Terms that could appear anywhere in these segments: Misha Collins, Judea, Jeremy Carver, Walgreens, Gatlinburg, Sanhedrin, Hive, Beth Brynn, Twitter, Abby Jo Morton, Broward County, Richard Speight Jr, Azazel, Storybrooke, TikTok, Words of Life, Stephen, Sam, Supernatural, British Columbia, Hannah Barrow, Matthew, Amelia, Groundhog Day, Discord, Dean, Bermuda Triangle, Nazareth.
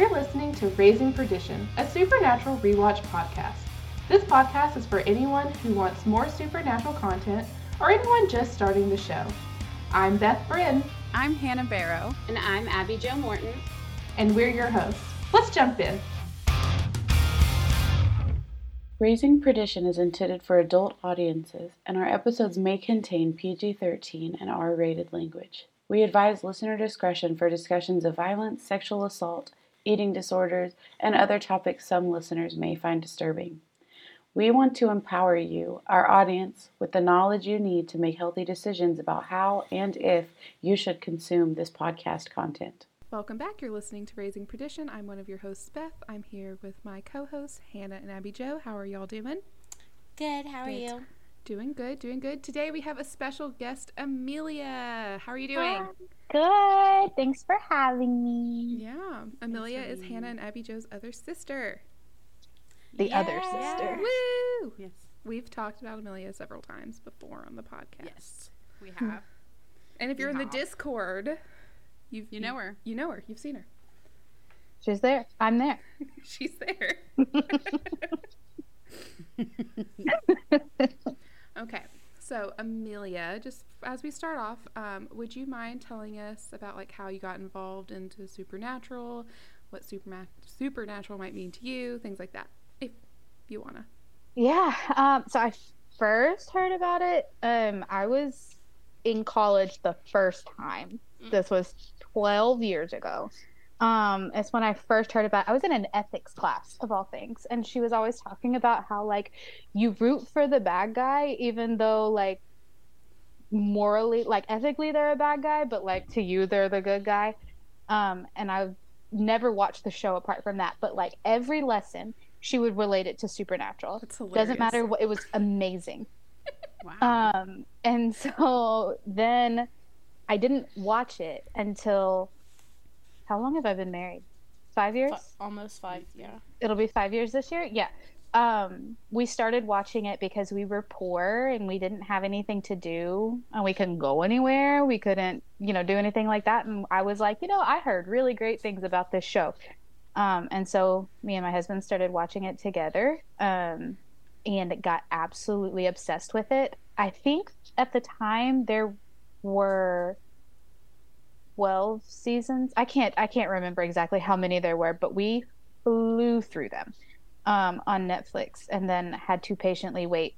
You're listening to Raising Perdition, a Supernatural rewatch podcast. This podcast is for anyone who wants more Supernatural content or anyone just starting the show. I'm Beth Brynn. I'm Hannah Barrow. And I'm Abby Jo Morton. And we're your hosts. Let's jump in. Raising Perdition is intended for adult audiences, and our episodes may contain PG-13 and R-rated language. We advise listener discretion for discussions of violence, sexual assault, eating disorders, and other topics some listeners may find disturbing. We want to empower you, our audience, with the knowledge you need to make healthy decisions about how and if you should consume this podcast content. Welcome back. You're listening to Raising Perdition. I'm one of your hosts, Beth. I'm here with my co-hosts, Hannah and Abby Jo. How are y'all doing? Good. How are you? Doing good. Doing good. Today we have a special guest, Amelia. How are you doing? Hi. Good. Thanks for having me. Yeah. Amelia is Hannah and Abby Jo's other sister. The other sister. Woo! Yes. We've talked about Amelia several times before on the podcast. Yes, we have. And if you're in the Discord... You know her. You know her. You've seen her. She's there. I'm there. She's there. Okay. So, Amelia, just as we start off, would you mind telling us about how you got involved into Supernatural, what Supernatural might mean to you, things like that, if you want to? Yeah. So I first heard about it. I was in college the first time. This was 12 years ago. It's when I first heard about it. I was in an ethics class, of all things. And she was always talking about how, you root for the bad guy, even though, morally, ethically they're a bad guy, but, to you they're the good guy. And I've never watched the show apart from that. But, every lesson, she would relate it to Supernatural. It's hilarious. Doesn't matter what. It was amazing. Wow. And so then... I didn't watch it until, how long have I been married? 5 years? Almost 5, yeah. It'll be 5 years this year? Yeah. We started watching it because we were poor and we didn't have anything to do and we couldn't go anywhere. We couldn't, do anything like that. And I was like, I heard really great things about this show. And so me and my husband started watching it together and got absolutely obsessed with it. I think at the time there were 12 seasons. I can't remember exactly how many there were, but we flew through them on Netflix, and then had to patiently wait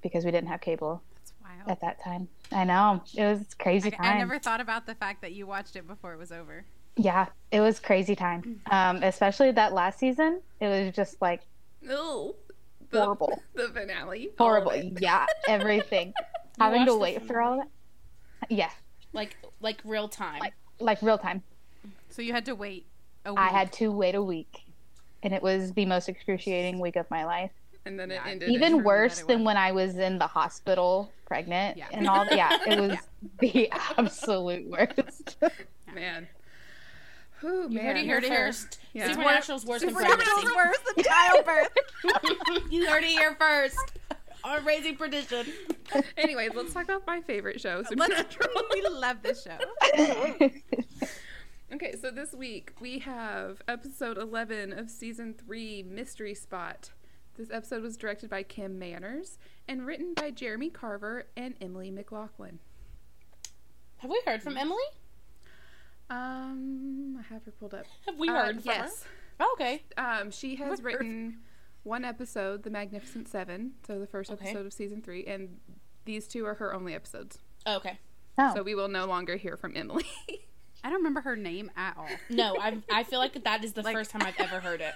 because we didn't have cable. That's wild. At that time. I know. It was crazy time. I never thought about the fact that you watched it before it was over. Yeah, it was crazy time. Especially that last season. It was just horrible. The finale. Horrible. Yeah, everything. Having to wait for all of that. Yeah. Real time. Like real time. So you had to wait a week. I had to wait a week. And it was the most excruciating week of my life. And then it ended. Even worse than when I was in the hospital pregnant and all that. Yeah, it was the absolute worst. Man. Ooh, man. You heard it here first. Yeah. Supernatural's worse than pregnancy. Supernatural's worse than childbirth. You heard it here first. On Raising Perdition. Anyways, let's talk about my favorite show, Supernatural. We love this show. Okay, so this week we have episode 11 of season 3, Mystery Spot. This episode was directed by Kim Manners and written by Jeremy Carver and Emily McLaughlin. Have we heard from Emily? I have her pulled up. Have we heard from her? Oh, okay. She has written... one episode, The Magnificent Seven, so the first episode of season 3, and these two are her only episodes. Oh, okay. Oh. So we will no longer hear from Emily. I don't remember her name at all. No, I feel like that is the first time I've ever heard it.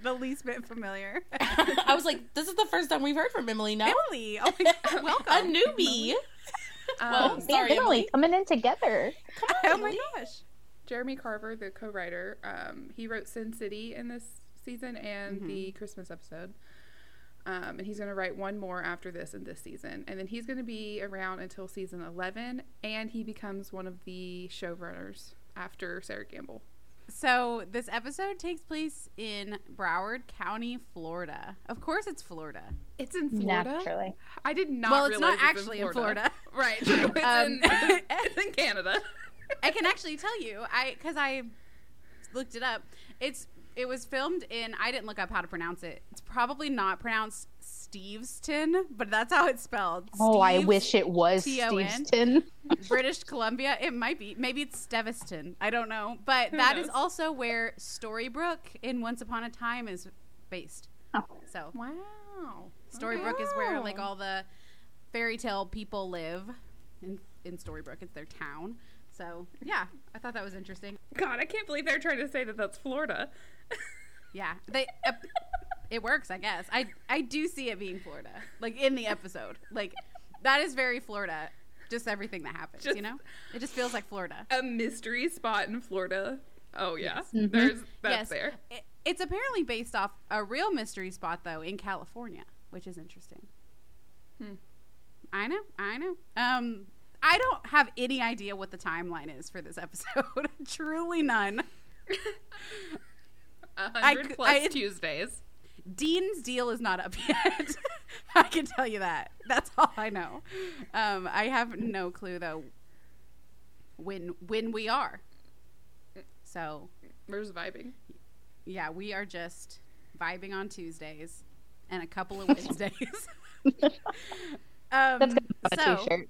The least bit familiar. I was like, this is the first time we've heard from Emily now. Emily! Oh my God. Welcome. A newbie! Well, sorry, Emily. Coming in together. Come on, oh Emily. My gosh. Jeremy Carver, the co-writer, he wrote Sin City in this season and the Christmas episode, and he's going to write one more after this in this season, and then he's going to be around until season 11, and he becomes one of the showrunners after Sarah Gamble. So this episode takes place in Broward County, Florida. Of course it's Florida. It's in Florida? Naturally. I did not realize it's not actually in Florida. Right. It's in Canada. I can actually tell you, because I looked it up. It was filmed in, I didn't look up how to pronounce it. It's probably not pronounced Steveston, but that's how it's spelled. Oh, I wish it was Steveston. British Columbia. It might be. Maybe it's Steveston. I don't know. But that is also where Storybrooke in Once Upon a Time is based. Oh. So, wow. Storybrooke is where like all the fairy tale people live in Storybrooke. It's their town. So, yeah, I thought that was interesting. God, I can't believe they're trying to say that that's Florida. Yeah, they it works, I guess. I do see it being Florida, like in the episode. Like, that is very Florida, just everything that happens, you know? It just feels like Florida. A mystery spot in Florida. Oh, yeah. Yes. Mm-hmm. That's there. It's apparently based off a real mystery spot, though, in California, which is interesting. Hmm. I know. I don't have any idea what the timeline is for this episode. Truly none. 100+ Tuesdays. Dean's deal is not up yet. I can tell you that. That's all I know. I have no clue, though, when we are. So. We're just vibing. Yeah, we are just vibing on Tuesdays and a couple of Wednesdays. That's going to be a t-shirt.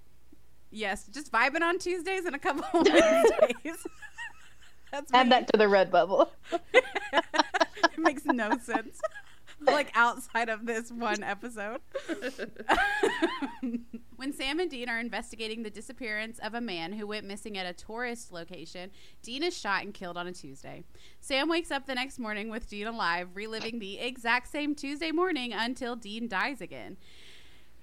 Yes, just vibing on Tuesdays and a couple of Wednesdays. Add that to the Redbubble. It makes no sense. Like, outside of this one episode. When Sam and Dean are investigating the disappearance of a man who went missing at a tourist location, Dean is shot and killed on a Tuesday. Sam wakes up the next morning with Dean alive, reliving the exact same Tuesday morning until Dean dies again.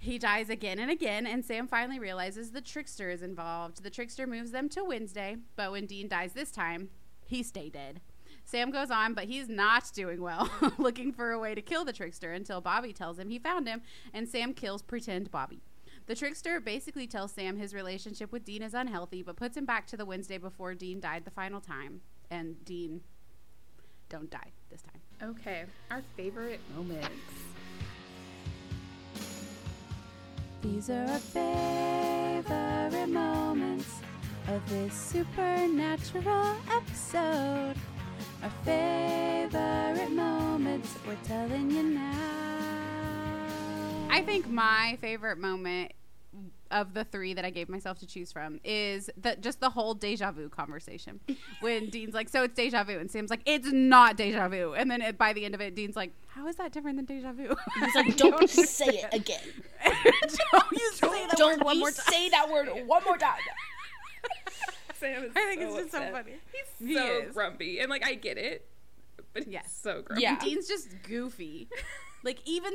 He dies again and again, and Sam finally realizes the trickster is involved. The trickster moves them to Wednesday, but when Dean dies this time, he stays dead. Sam goes on, but he's not doing well, looking for a way to kill the trickster until Bobby tells him he found him, and Sam kills pretend Bobby. The trickster basically tells Sam his relationship with Dean is unhealthy, but puts him back to the Wednesday before Dean died the final time, and Dean don't die this time. Okay, our favorite moments. These are our favorite moments of this Supernatural episode. Our favorite moments, we're telling you now. I think my favorite moment of the three that I gave myself to choose from is just the whole deja vu conversation. When Dean's like, so it's deja vu. And Sam's like, it's not deja vu. And then by the end of it, Dean's like, how is that different than deja vu? He's like, don't you say it again. Don't you say that word one more time. Sam is so funny. He's so grumpy. And, like, I get it. But he's so grumpy. Yeah. Dean's just goofy. Like, even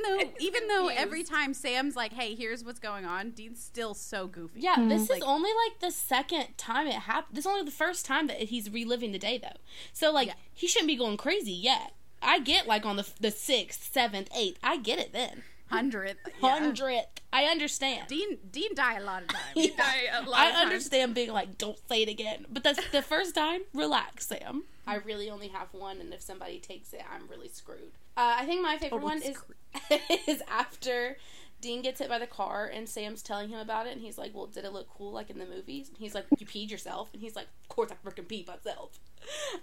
though every time Sam's like, hey, here's what's going on, Dean's still so goofy. Yeah, this is only, like, the second time it happened. This is only the first time that he's reliving the day, though. So, like, he shouldn't be going crazy yet. I get, like, on the 6th, 7th, 8th. I get it then. 100th. 100th. I understand. Dean die a lot of times. I understand being like, don't say it again. But that's the first time, relax, Sam. I really only have one, and if somebody takes it, I'm really screwed. I think my favorite one is after Dean gets hit by the car, and Sam's telling him about it, and he's like, well, did it look cool like in the movies? And he's like, you peed yourself? And he's like, of course I freaking peed myself.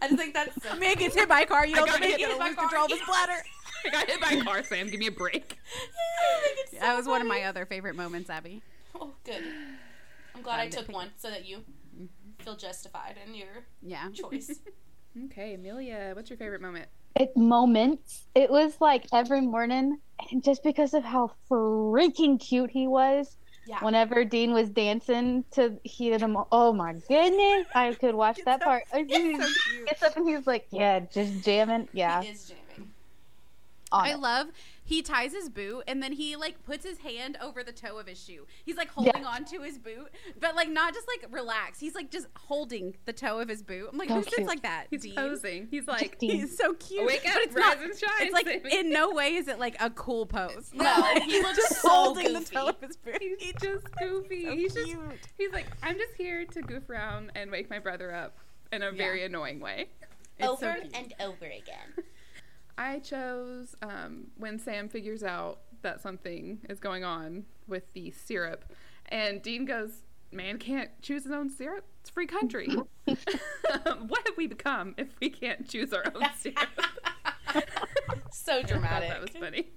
I just think that's so... Man gets hit by a car, you don't think he's gonna lose control of his bladder. I got hit by a car, Sam. Give me a break. Yeah, that was one of my other favorite moments, Abby. Oh, good. I'm glad I took one so that you feel justified in your choice. Okay, Amelia, what's your favorite moment? It was like every morning, and just because of how freaking cute he was. Yeah. Whenever Dean was dancing to Heat of the Moment, oh my goodness, I could watch that part. He gets up and he's like, just jamming. Yeah. He is jamming. I love, he ties his boot and then he like puts his hand over the toe of his shoe. He's like holding on to his boot, but like not just like relax. He's like just holding the toe of his boot. I'm like, who sits like that? He's Dean. Posing. He's like, he's so cute. Wake up, rise and shine. It's like, in no way is it like a cool pose. No, he looks just so holding goofy. The toe of his boot. He's just goofy. So he's cute. He's like, I'm just here to goof around and wake my brother up in a very annoying way. It's over and over again. I chose when Sam figures out that something is going on with the syrup, and Dean goes, man can't choose his own syrup? It's a free country. What have we become if we can't choose our own syrup? So dramatic. That was funny.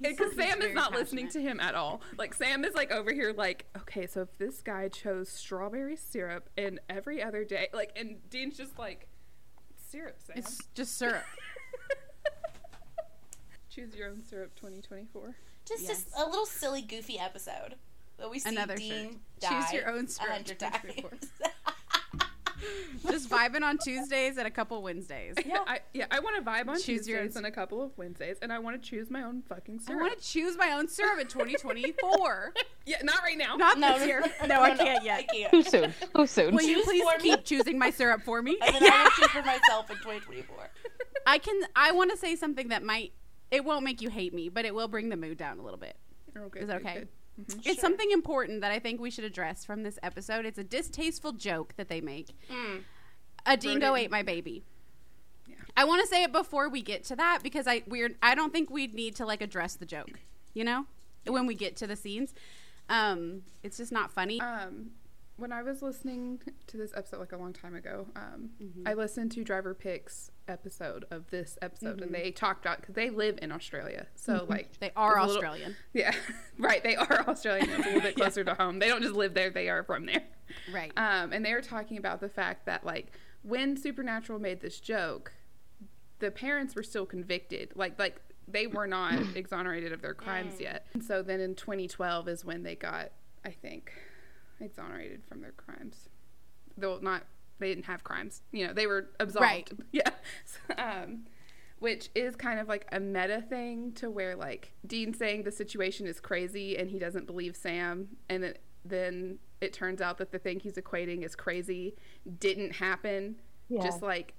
Because Sam is not listening to him at all. Like, Sam is, like, over here, like, okay, so if this guy chose strawberry syrup and every other day, like, and Dean's just like, syrup, Sam. It's just syrup. Choose your own syrup 2024. Just a little silly, goofy episode that we see another Dean die. Choose your own syrup 2024. Just vibing on Tuesdays and a couple Wednesdays. I want to vibe on Tuesdays and a couple of Wednesdays, and I want to choose my own fucking syrup. I want to choose my own syrup in 2024. Yeah, not right now. Not this year. No, I can't yet. I can't. Too soon. Will you please keep choosing my syrup for me? And then I will choose for myself in 2024. I want to say something that might, it won't make you hate me, but it will bring the mood down a little bit. Okay. Is that okay? Mm-hmm. It's something important that I think we should address from this episode. It's a distasteful joke that they make. A dingo ate my baby. Yeah. I want to say it before we get to that because I don't think we need to like address the joke, you know, when we get to the scenes. It's just not funny. When I was listening to this episode like a long time ago, I listened to Driver Pick's episode of this episode, and they talked about because they live in Australia, so like they are Australian. Yeah, right. They are Australian. It's a little bit closer to home. They don't just live there; they are from there. Right. And they were talking about the fact that like when Supernatural made this joke, the parents were still convicted. Like they were not exonerated of their crimes yet. And so then in 2012 is when they got, I think, exonerated from their crimes. They didn't have crimes, you know, they were absolved. Right. Yeah. So, which is kind of like a meta thing to where like Dean saying the situation is crazy and he doesn't believe Sam, and then it turns out that the thing he's equating is crazy didn't happen. Yeah. Just like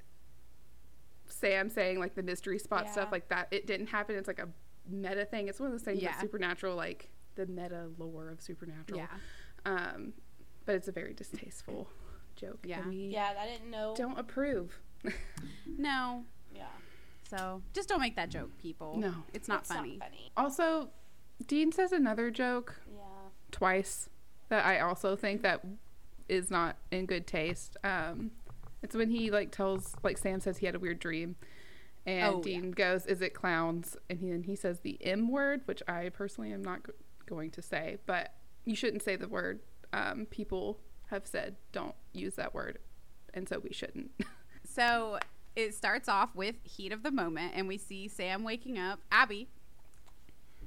Sam saying like the mystery spot stuff like that, it didn't happen. It's like a meta thing. It's one of those things with Supernatural, like the meta lore of Supernatural. Yeah. But it's a very distasteful joke. Yeah. I didn't know. Don't approve. No. Yeah. So just don't make that joke, people. No. It's not funny. Also, Dean says another joke twice that I also think that is not in good taste. It's when he like tells, like Sam says he had a weird dream. And Dean goes, is it clowns? And then he says the M word, which I personally am not going to say, but you shouldn't say the word. People have said don't use that word, and so we shouldn't. So it starts off with heat of the moment, and we see Sam waking up. Abby,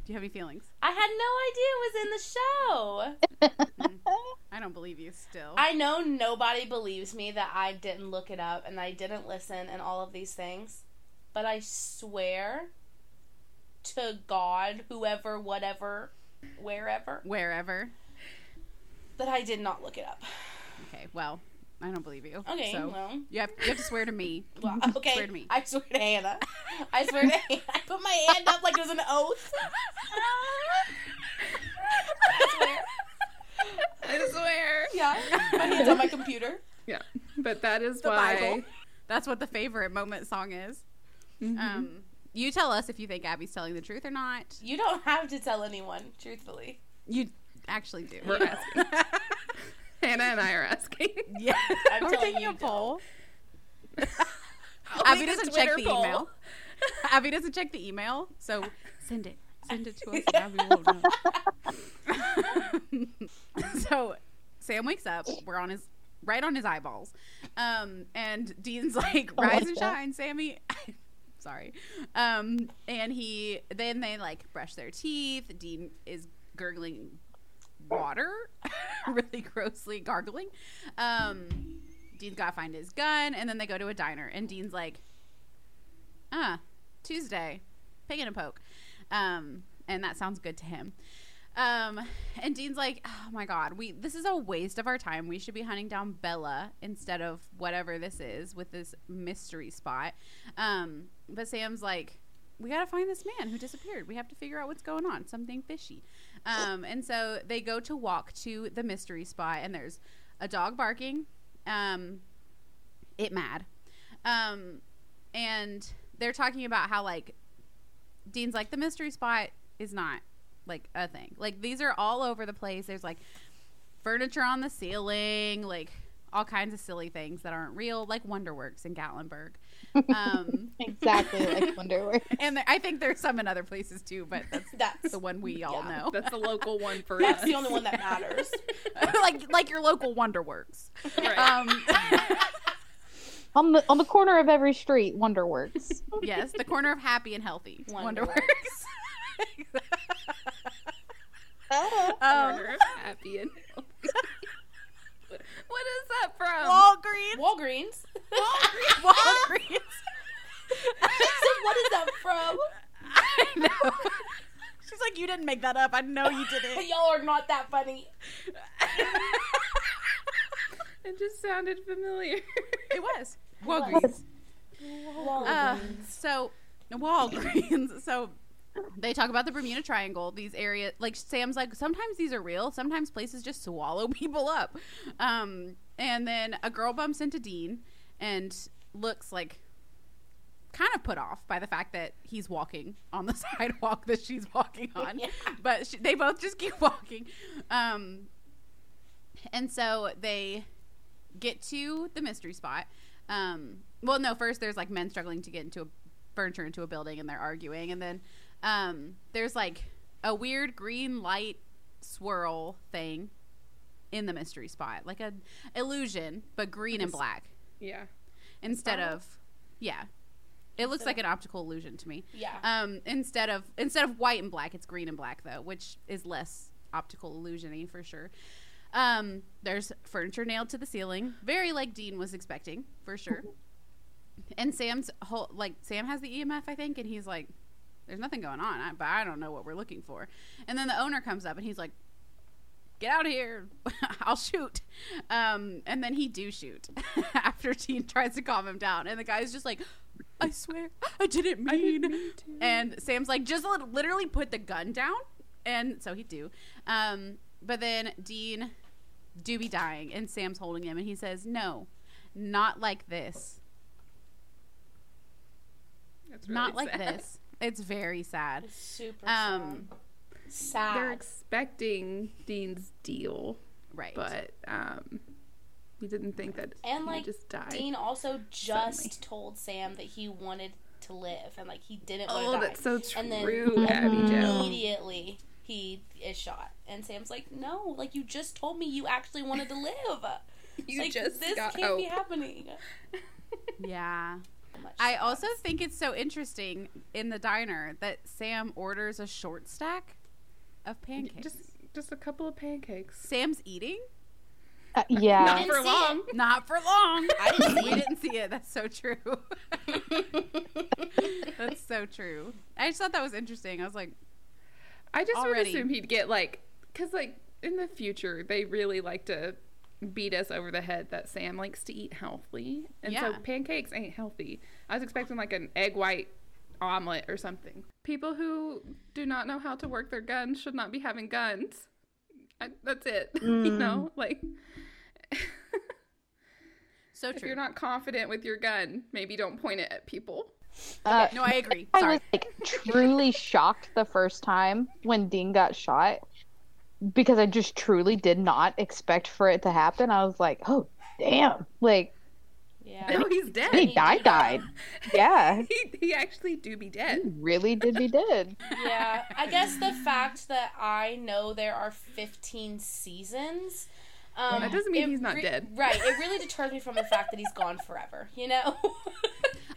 do you have any feelings? I had no idea it was in the show. I don't believe you still. I know nobody believes me that I didn't look it up and I didn't listen and all of these things, but I swear to God, whoever, whatever, wherever that I did not look it up. Okay, well, I don't believe you. Okay, so well, you have to swear to me. Well, okay, swear to me. I swear to Hannah. I put my hand up like it was an oath. I swear. Yeah, my hand's on my computer. Yeah, but that is why. Bible. That's what the favorite moment song is. Mm-hmm. You tell us if you think Abby's telling the truth or not. You don't have to tell anyone, truthfully. You actually do. We're asking. Hannah and I are asking. Yeah. We're taking a poll. Abby doesn't check the email. Abby doesn't check the email, so send it. Send it to us and Abby won't know. So Sam wakes up. We're on his eyeballs. And Dean's like, rise and shine, Sammy. Sorry. And they like brush their teeth. Dean is gurgling water, really grossly gargling. Dean's gotta find his gun, and then they go to a diner, and Dean's like, Tuesday, pig in a poke. And that sounds good to him. And Dean's like, oh my God, this is a waste of our time. We should be hunting down Bella instead of whatever this is with this mystery spot. But Sam's like, we gotta find this man who disappeared. We have to figure out what's going on. Something fishy. And so they go to walk to the mystery spot, and there's a dog barking. It mad. And they're talking about how like Dean's like the mystery spot is not like a thing. Like these are all over the place. There's like furniture on the ceiling, like all kinds of silly things that aren't real, like Wonderworks in Gatlinburg. Exactly, like Wonderworks. And I think there's some in other places too, but that's the one we all know. That's the local one for us. That's the only one that matters. like your local Wonderworks. Right. On the corner of every street, Wonderworks. Yes, the corner of happy and healthy, Wonderworks. Corner of happy and healthy. What is that from? Walgreens. She said, what is that from? I know. She's like, you didn't make that up. I know you didn't. Y'all are not that funny. It just sounded familiar. It was. Walgreens. Walgreens. So they talk about the Bermuda Triangle, these areas, like Sam's like, sometimes these are real, sometimes places just swallow people up. And then a girl bumps into Dean and looks like kind of put off by the fact that he's walking on the sidewalk that she's walking on. Yeah. But they both just keep walking. And so they get to the mystery spot. First there's like men struggling to get into a building, and they're arguing, and then there's like a weird green light swirl thing in the mystery spot, like an illusion, but green and black. Yeah. It looks like an optical illusion to me. Yeah. Instead of white and black, it's green and black though, which is less optical illusion-y for sure. There's furniture nailed to the ceiling, very like Dean was expecting for sure. And Sam has the EMF, I think, and he's like, there's nothing going on, but I don't know what we're looking for. And then the owner comes up and he's like, get out of here. I'll shoot. And then he do shoot after Dean tries to calm him down. And the guy's just like, I swear, I didn't mean to. And Sam's like, just literally put the gun down. And so he do. But then Dean do be dying and Sam's holding him. And he says, no, not like this. That's really not like sad. This. It's very sad. It's super sad. They're expecting Dean's deal, right? But we didn't think that. And like, just died. Dean also just told Sam that he wanted to live, and like he didn't want to die. Oh, that's so true. And then immediately he is shot, and Sam's like, "No, like you just told me you actually wanted to live. This can't be happening." Yeah. I also think it's so interesting in the diner that Sam orders a short stack of pancakes. Just a couple of pancakes. Sam's eating? Yeah. Not for long. We didn't see it. That's so true. That's so true. I just thought that was interesting. I was like, would assume he'd get like, because like in the future, they really like to beat us over the head that Sam likes to eat healthy, and so pancakes ain't healthy. I was expecting like an egg white omelet or something. People who do not know how to work their guns should not be having guns. That's it. You know, like so true. If you're not confident with your gun, maybe don't point it at people. Okay, no, I agree. Sorry. I was like truly shocked the first time when Dean got shot, because I just truly did not expect for it to happen. I was like, oh, damn. Like, yeah. No, he's dead. He died. Yeah. he actually do be dead. He really did be dead. Yeah. I guess the fact that I know there are 15 seasons. That doesn't mean he's not dead. Right. It really deters me from the fact that he's gone forever, you know?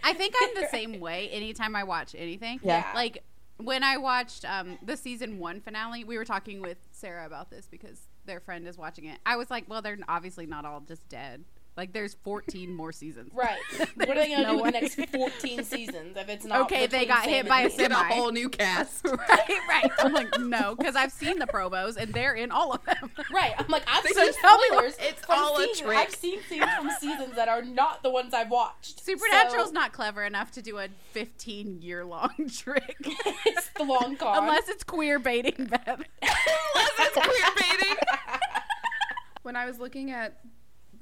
I think I'm the same way anytime I watch anything. Yeah. Like, when I watched the season 1 finale, we were talking with Sarah about this because their friend is watching it. I was like, well, they're obviously not all just dead. Like, there's 14 more seasons. Right. What are they going to do with the next 14 seasons if it's not? Okay, they got hit by a semi. A whole new cast. Right. I'm like, no, because I've seen the promos, and they're in all of them. Right. I'm like, I've seen spoilers. It's all a trick. I've seen things from seasons that are not the ones I've watched. Supernatural's not clever enough to do a 15-year-long trick. It's the long con. Unless it's queer baiting, Beth. When I was looking at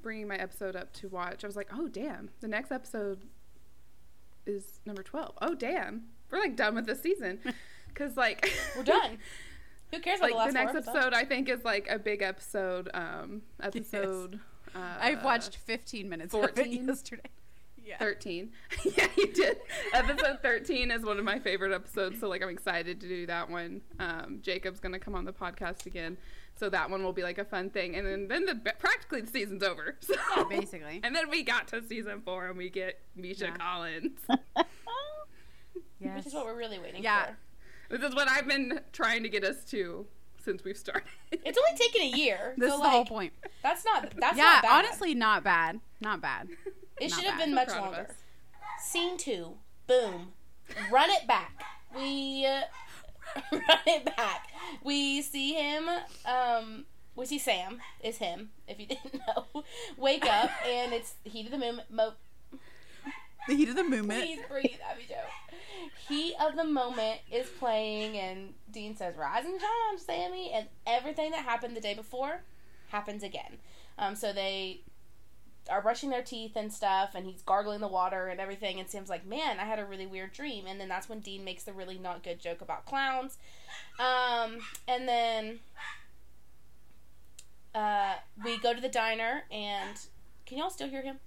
bringing my episode up to watch, I was like, oh damn, the next episode is number 12. Oh damn, we're like done with this season, because like we're done. Who cares about the next episode? I think is like a big episode. Yes. I've watched 15 minutes 14 of it yesterday. Yeah. 13. Yeah, you did. Episode 13 is one of my favorite episodes, so like I'm excited to do that one. Jacob's gonna come on the podcast again, so that one will be like a fun thing. And then practically the season's over. So. Yeah, basically. And then we got to season 4 and we get Misha Collins. Yes. Which is what we're really waiting for. This is what I've been trying to get us to since we've started. It's only taken a year. This is the whole point. That's not bad. Yeah, honestly, not bad. Not bad. It should have been much longer. Scene 2. Boom. Run it back. We see him. We see Sam. It's him, if you didn't know. Wake up, and it's heat of the moment. The heat of the moment. Please breathe, Abby Jo. Heat of the moment is playing, and Dean says, "Rise and shine, Sammy," and everything that happened the day before happens again. So they are brushing their teeth and stuff, and he's gargling the water and everything, and Sam's like, "Man, I had a really weird dream," and then that's when Dean makes the really not good joke about clowns. And then we go to the diner, and can y'all still hear him?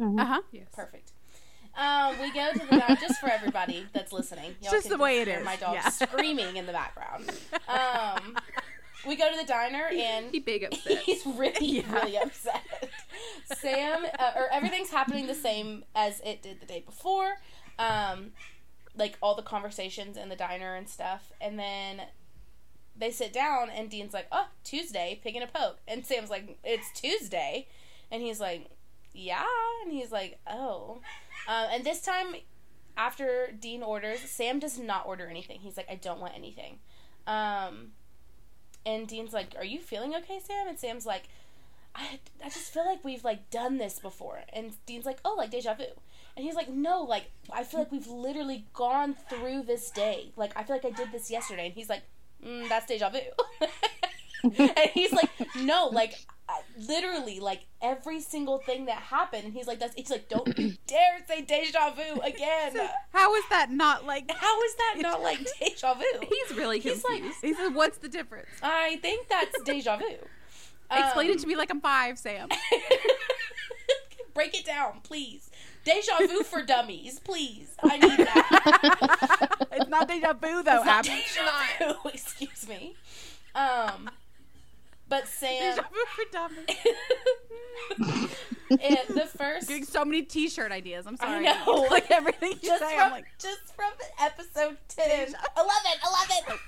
Uh-huh. Yes. Perfect. We go to the dog, just for everybody that's listening. Y'all just the way it is. My dog screaming in the background. We go to the diner, and he's big upset. He's really upset. Sam, or everything's happening the same as it did the day before. Like all the conversations in the diner and stuff. And then they sit down, and Dean's like, "Oh, Tuesday, pig in a poke." And Sam's like, "It's Tuesday," and he's like, "Yeah," and he's like, "Oh." And this time, after Dean orders, Sam does not order anything. He's like, "I don't want anything." And Dean's like, "Are you feeling okay, Sam?" And Sam's like, I just feel like we've, like, done this before." And Dean's like, "Oh, like, deja vu." And he's like, "No, like, I feel like we've literally gone through this day. Like, I feel like I did this yesterday." And he's like, "That's deja vu." And he's like, "No, like, literally, like, every single thing that happened." And he's like, "That's." It's like, "Don't you dare say deja vu again." So how is that not like deja vu? He's really confused. He said, "What's the difference?" I think that's deja vu. Explain it to me like I'm 5, Sam. Break it down, please. Deja vu for dummies, please. I need that. It's not deja vu though. It's not deja vu. Excuse me. But Sam, and the first, getting so many T-shirt ideas. I'm sorry, I know. Like everything you just say, I'm like, just from episode 10. I love it.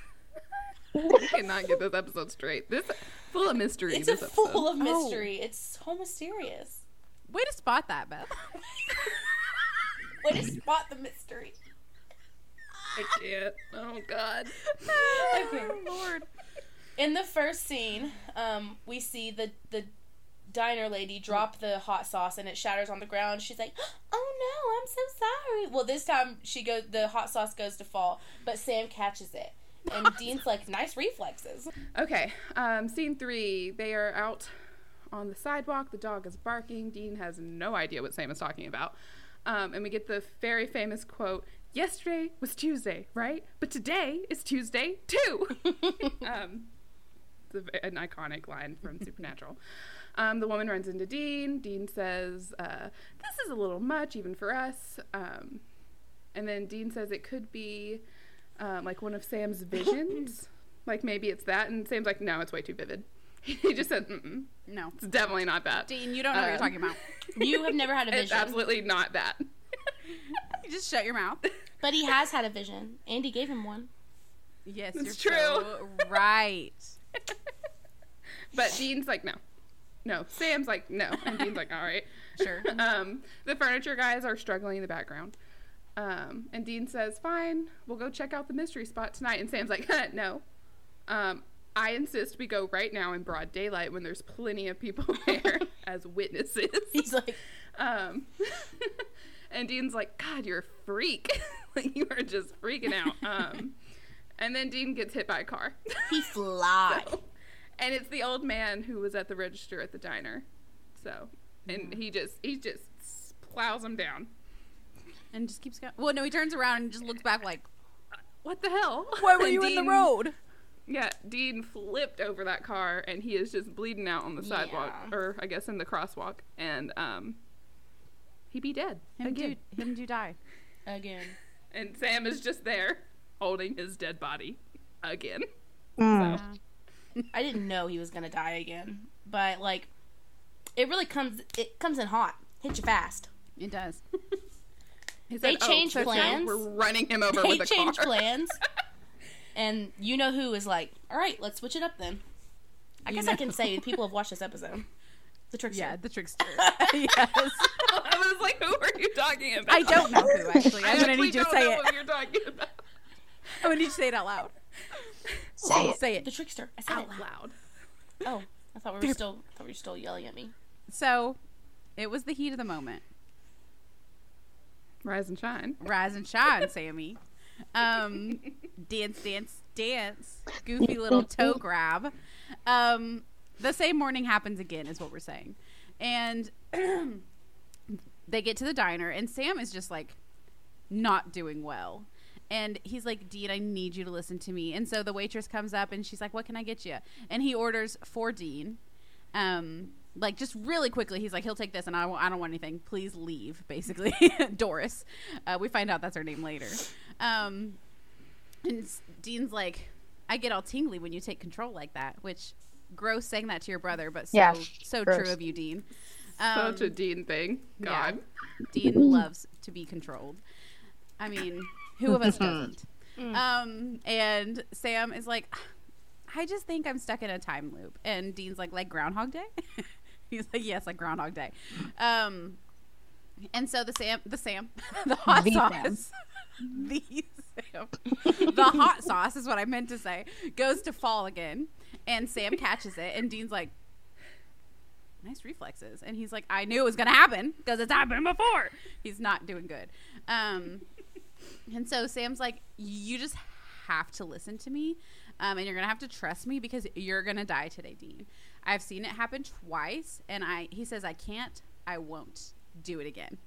I cannot get this episode straight. This full of mystery. Full of mystery. Oh. It's so mysterious. Way to spot that, Beth. Way to spot the mystery. I can't. Oh God. Oh Lord. In the first scene, we see the diner lady drop the hot sauce, and it shatters on the ground. She's like, "Oh, no, I'm so sorry." Well, this time, the hot sauce goes to fall, but Sam catches it. And Dean's like, "Nice reflexes." Okay, scene 3, they are out on the sidewalk. The dog is barking. Dean has no idea what Sam is talking about. And we get the very famous quote, "Yesterday was Tuesday, right? But today is Tuesday, too." An iconic line from Supernatural. The woman runs into Dean. Dean says, "This is a little much, even for us." And then Dean says it could be like one of Sam's visions. Like maybe it's that. And Sam's like, "No, it's way too vivid." He just said, "No, it's definitely not that. Dean, you don't know what you're talking about. You have never had a vision. It's absolutely not that." You just shut your mouth. But he has had a vision. Andy gave him one. Yes, it's true. So right. But Dean's like, no. Sam's like, "No," and Dean's like, "All right, sure." The furniture guys are struggling in the background, and Dean says, "Fine, we'll go check out the mystery spot tonight." And Sam's like, "No, I insist we go right now in broad daylight when there's plenty of people there as witnesses." He's like, and Dean's like, "God, you're a freak. Like, you are just freaking out." And then Dean gets hit by a car. He flies. And it's the old man who was at the register at the diner. So, and he just plows him down. And just keeps going. Well, no, he turns around and just looks back like, "What the hell? Why were you in the road?" Yeah, Dean flipped over that car, and he is just bleeding out on the sidewalk, or I guess in the crosswalk, and he be dead. Him do die. Again. And Sam is just there, holding his dead body. Again. Mm. So. I didn't know he was gonna die again, but, like, it really comes in hot. Hits you fast. It does. They changed plans. We're running him over with a car. They changed plans. And you know who is like, all right, let's switch it up then. I guess I can say people have watched this episode. The trickster. Yeah, the trickster. Yes. I was like, who are you talking about? I don't know who, actually. I'm going to need you to say it. I don't know what you're talking about. I'm going to need you to say it out loud. Say it. The trickster. I said it out loud. Oh, I thought we were still yelling at me. So, it was the heat of the moment. Rise and shine. Rise and shine, Sammy. Dance, dance, dance. Goofy little toe grab. The same morning happens again is what we're saying. And they get to the diner, and Sam is just, like, not doing well. And he's like, Dean, I need you to listen to me. And so the waitress comes up, and she's like, what can I get you? And he orders for Dean. Like, just really quickly, he's like, he'll take this, and I don't want anything. Please leave, basically. Doris. We find out that's her name later. And Dean's like, I get all tingly when you take control like that, which, gross saying that to your brother, but so true of you, Dean. Such a Dean thing. God. Yeah. Dean loves to be controlled. I mean, who of us doesn't? And Sam is like, I just think I'm stuck in a time loop. And Dean's like Groundhog Day? He's like, yes, like Groundhog Day. And so the hot sauce is what I meant to say, goes to fall again. And Sam catches it. And Dean's like, nice reflexes. And he's like, I knew it was going to happen because it's happened before. He's not doing good. And so Sam's like, you just have to listen to me. And you're going to have to trust me because you're going to die today, Dean. I've seen it happen twice. And he says, I won't do it again.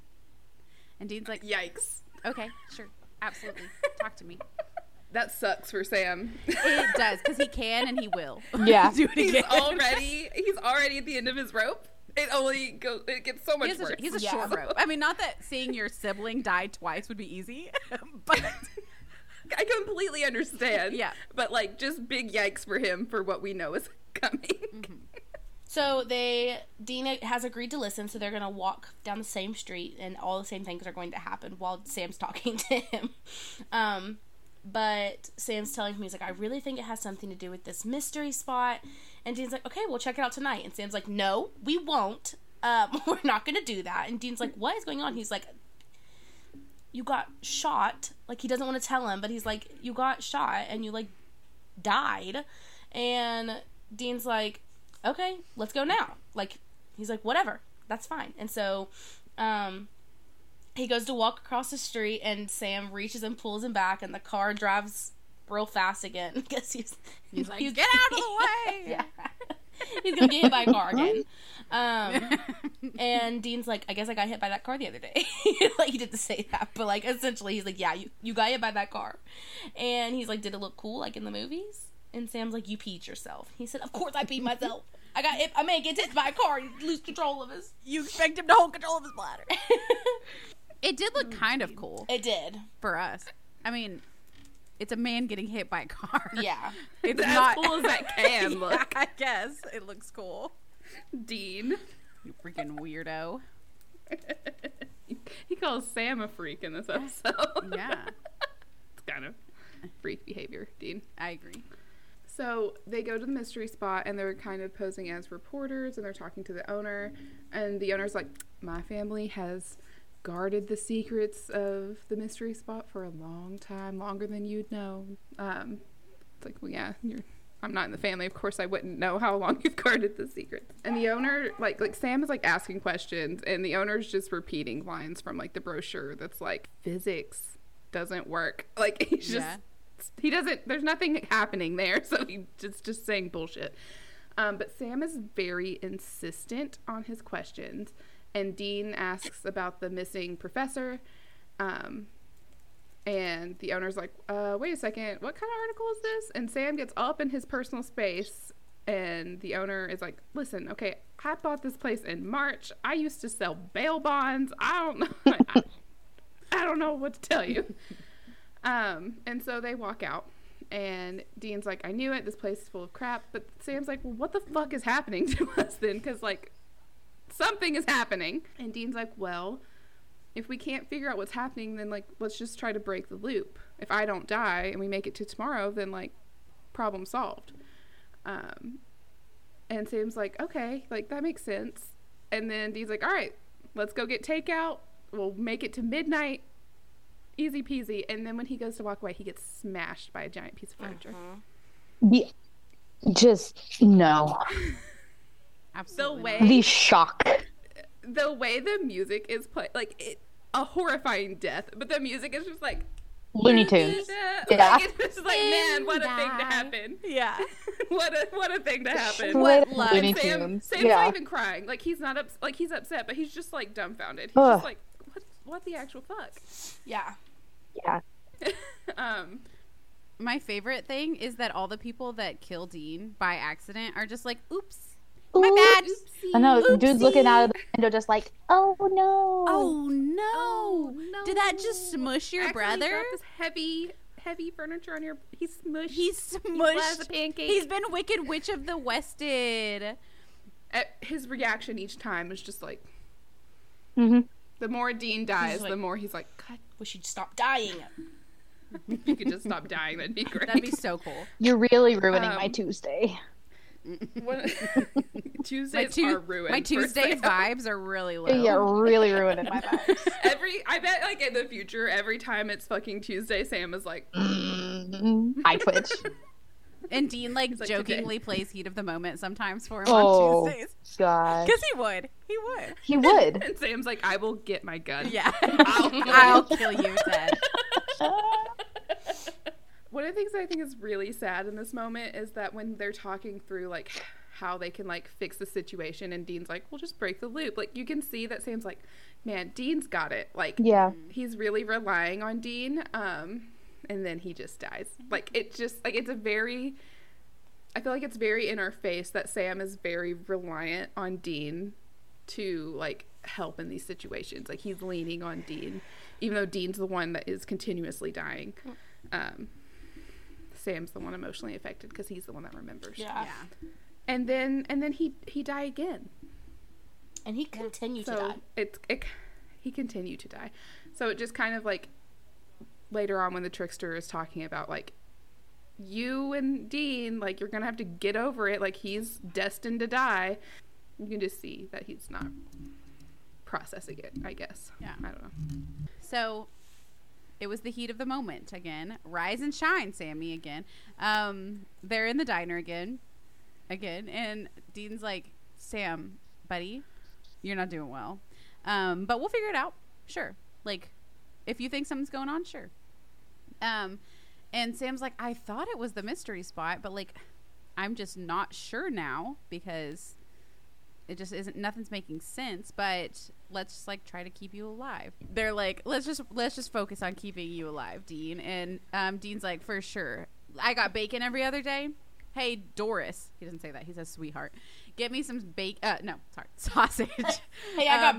And Dean's like, yikes. Okay, sure. Absolutely. Talk to me. That sucks for Sam. It does, because he can and he will. Yeah. Do it again. He's already at the end of his rope. It gets so much worse. He's a short rope. I mean, not that seeing your sibling die twice would be easy, but... I completely understand. Yeah. But, like, just big yikes for him for what we know is coming. Mm-hmm. So Dean has agreed to listen, so they're going to walk down the same street, and all the same things are going to happen while Sam's talking to him. But Sam's telling him, he's like, I really think it has something to do with this mystery spot. And Dean's like, okay, we'll check it out tonight. And Sam's like, no, we won't. We're not going to do that. And Dean's like, what is going on? He's like, you got shot. Like, he doesn't want to tell him, but he's like, you got shot and you, like, died. And Dean's like, okay, let's go now. Like, he's like, whatever. That's fine. And so, he goes to walk across the street, and Sam reaches and pulls him back, and the car drives real fast again because he's like, get out of the way. Yeah. He's going to get hit by a car again. And Dean's like, I guess I got hit by that car the other day. Like, he didn't say that, but, like, essentially he's like, yeah, you got hit by that car. And he's like, did it look cool like in the movies? And Sam's like, you peed yourself. He said, of course I peed myself. I got hit. I may get hit by a car and lose control of his. You expect him to hold control of his bladder. It did look kind of cool. It did. For us. I mean, it's a man getting hit by a car. Yeah. It's not as cool as that can look. Yeah, I guess. It looks cool. Dean. You freaking weirdo. He calls Sam a freak in this episode. Yeah. It's kind of freak behavior, Dean. I agree. So they go to the mystery spot, and they're kind of posing as reporters, and they're talking to the owner. And the owner's like, my family has... guarded the secrets of the mystery spot for a long time, longer than you'd know. It's like, well, yeah, I'm not in the family. Of course I wouldn't know how long you've guarded the secrets. And the owner, like Sam is, like, asking questions, and the owner's just repeating lines from, like, the brochure that's like, physics doesn't work. Like, he's just, he doesn't, there's nothing happening there, so he's just saying bullshit. But Sam is very insistent on his questions. And Dean asks about the missing professor, And the owner's like, wait a second, what kind of article is this? And Sam gets up in his personal space, and the owner is like, listen, okay, I bought this place in March. I used to sell bail bonds. I don't know. I don't know what to tell you. And so they walk out, and Dean's like, I knew it. This place is full of crap. But Sam's like, well, what the fuck is happening to us then? Because, like, something is happening. And Dean's like, well, if we can't figure out what's happening, then, like, let's just try to break the loop. If I don't die and we make it to tomorrow, then, like, problem solved. And Sam's like, okay, like, that makes sense. And then Dean's like, all right, let's go get takeout. We'll make it to midnight. Easy peasy. And then when he goes to walk away, he gets smashed by a giant piece of furniture. Yeah, just, no. Absolutely. The shock. The way the music is played, like, a horrifying death, but the music is just like Looney Tunes. Yeah. Like, it's just like, man, what a thing to happen. Yeah. What a thing to happen. What love. Sam's not even crying. Like, he's not like, he's upset, but he's just like dumbfounded. He's just like, what the actual fuck? Yeah. Yeah. My favorite thing is that all the people that kill Dean by accident are just like, oops. My bad. Oopsie. I know. Oopsie. Dude's looking out of the window just like, oh, no. Oh, no. Oh, no. Did that just smush your brother? He got this heavy furniture on your... He smushed. He smushed. He's been Wicked Witch of the Wested. His reaction each time is just like... Mm-hmm. The more Dean dies, like, the more he's like, God, we should stop dying. If you could just stop dying, that'd be great. That'd be so cool. You're really ruining my Tuesday. Tuesdays are ruined. My Tuesday vibes are really low. Yeah, really ruining my vibes. I bet, like, in the future, every time it's fucking Tuesday, Sam is like, I twitch. And Dean, like, jokingly plays Heat of the Moment sometimes for him on Tuesdays. Oh, God. Because he would. And Sam's like, I will get my gun. Yeah. I'll kill you, Ted. One of the things I think is really sad in this moment is that when they're talking through, like, how they can, like, fix the situation, and Dean's like, we'll just break the loop. Like, you can see that Sam's like, man, Dean's got it. Like, yeah. He's really relying on Dean, and then he just dies. Like, it just, like, it's a very, I feel like it's very in our face that Sam is very reliant on Dean to, like, help in these situations. Like, he's leaning on Dean, even though Dean's the one that is continuously dying. Sam's the one emotionally affected because he's the one that remembers. Yeah. And then he died again. And he continued to die. He continued to die. So it just kind of, like, later on when the trickster is talking about, like, you and Dean, like, you're going to have to get over it. Like, he's destined to die. You can just see that he's not processing it, I guess. Yeah. I don't know. So... It was the heat of the moment again. Rise and shine, Sammy, again. They're in the diner again. And Dean's like, Sam, buddy, you're not doing well. But we'll figure it out. Sure. Like, if you think something's going on, sure. And Sam's like, I thought it was the mystery spot, but, like, I'm just not sure now because it just isn't, nothing's making sense, but let's just, like, try to keep you alive. They're like, let's just focus on keeping you alive, Dean. And Dean's like, for sure. I got bacon every other day. Hey, Doris. He doesn't say that. He says, sweetheart, get me some bacon. Sausage. Hey, I got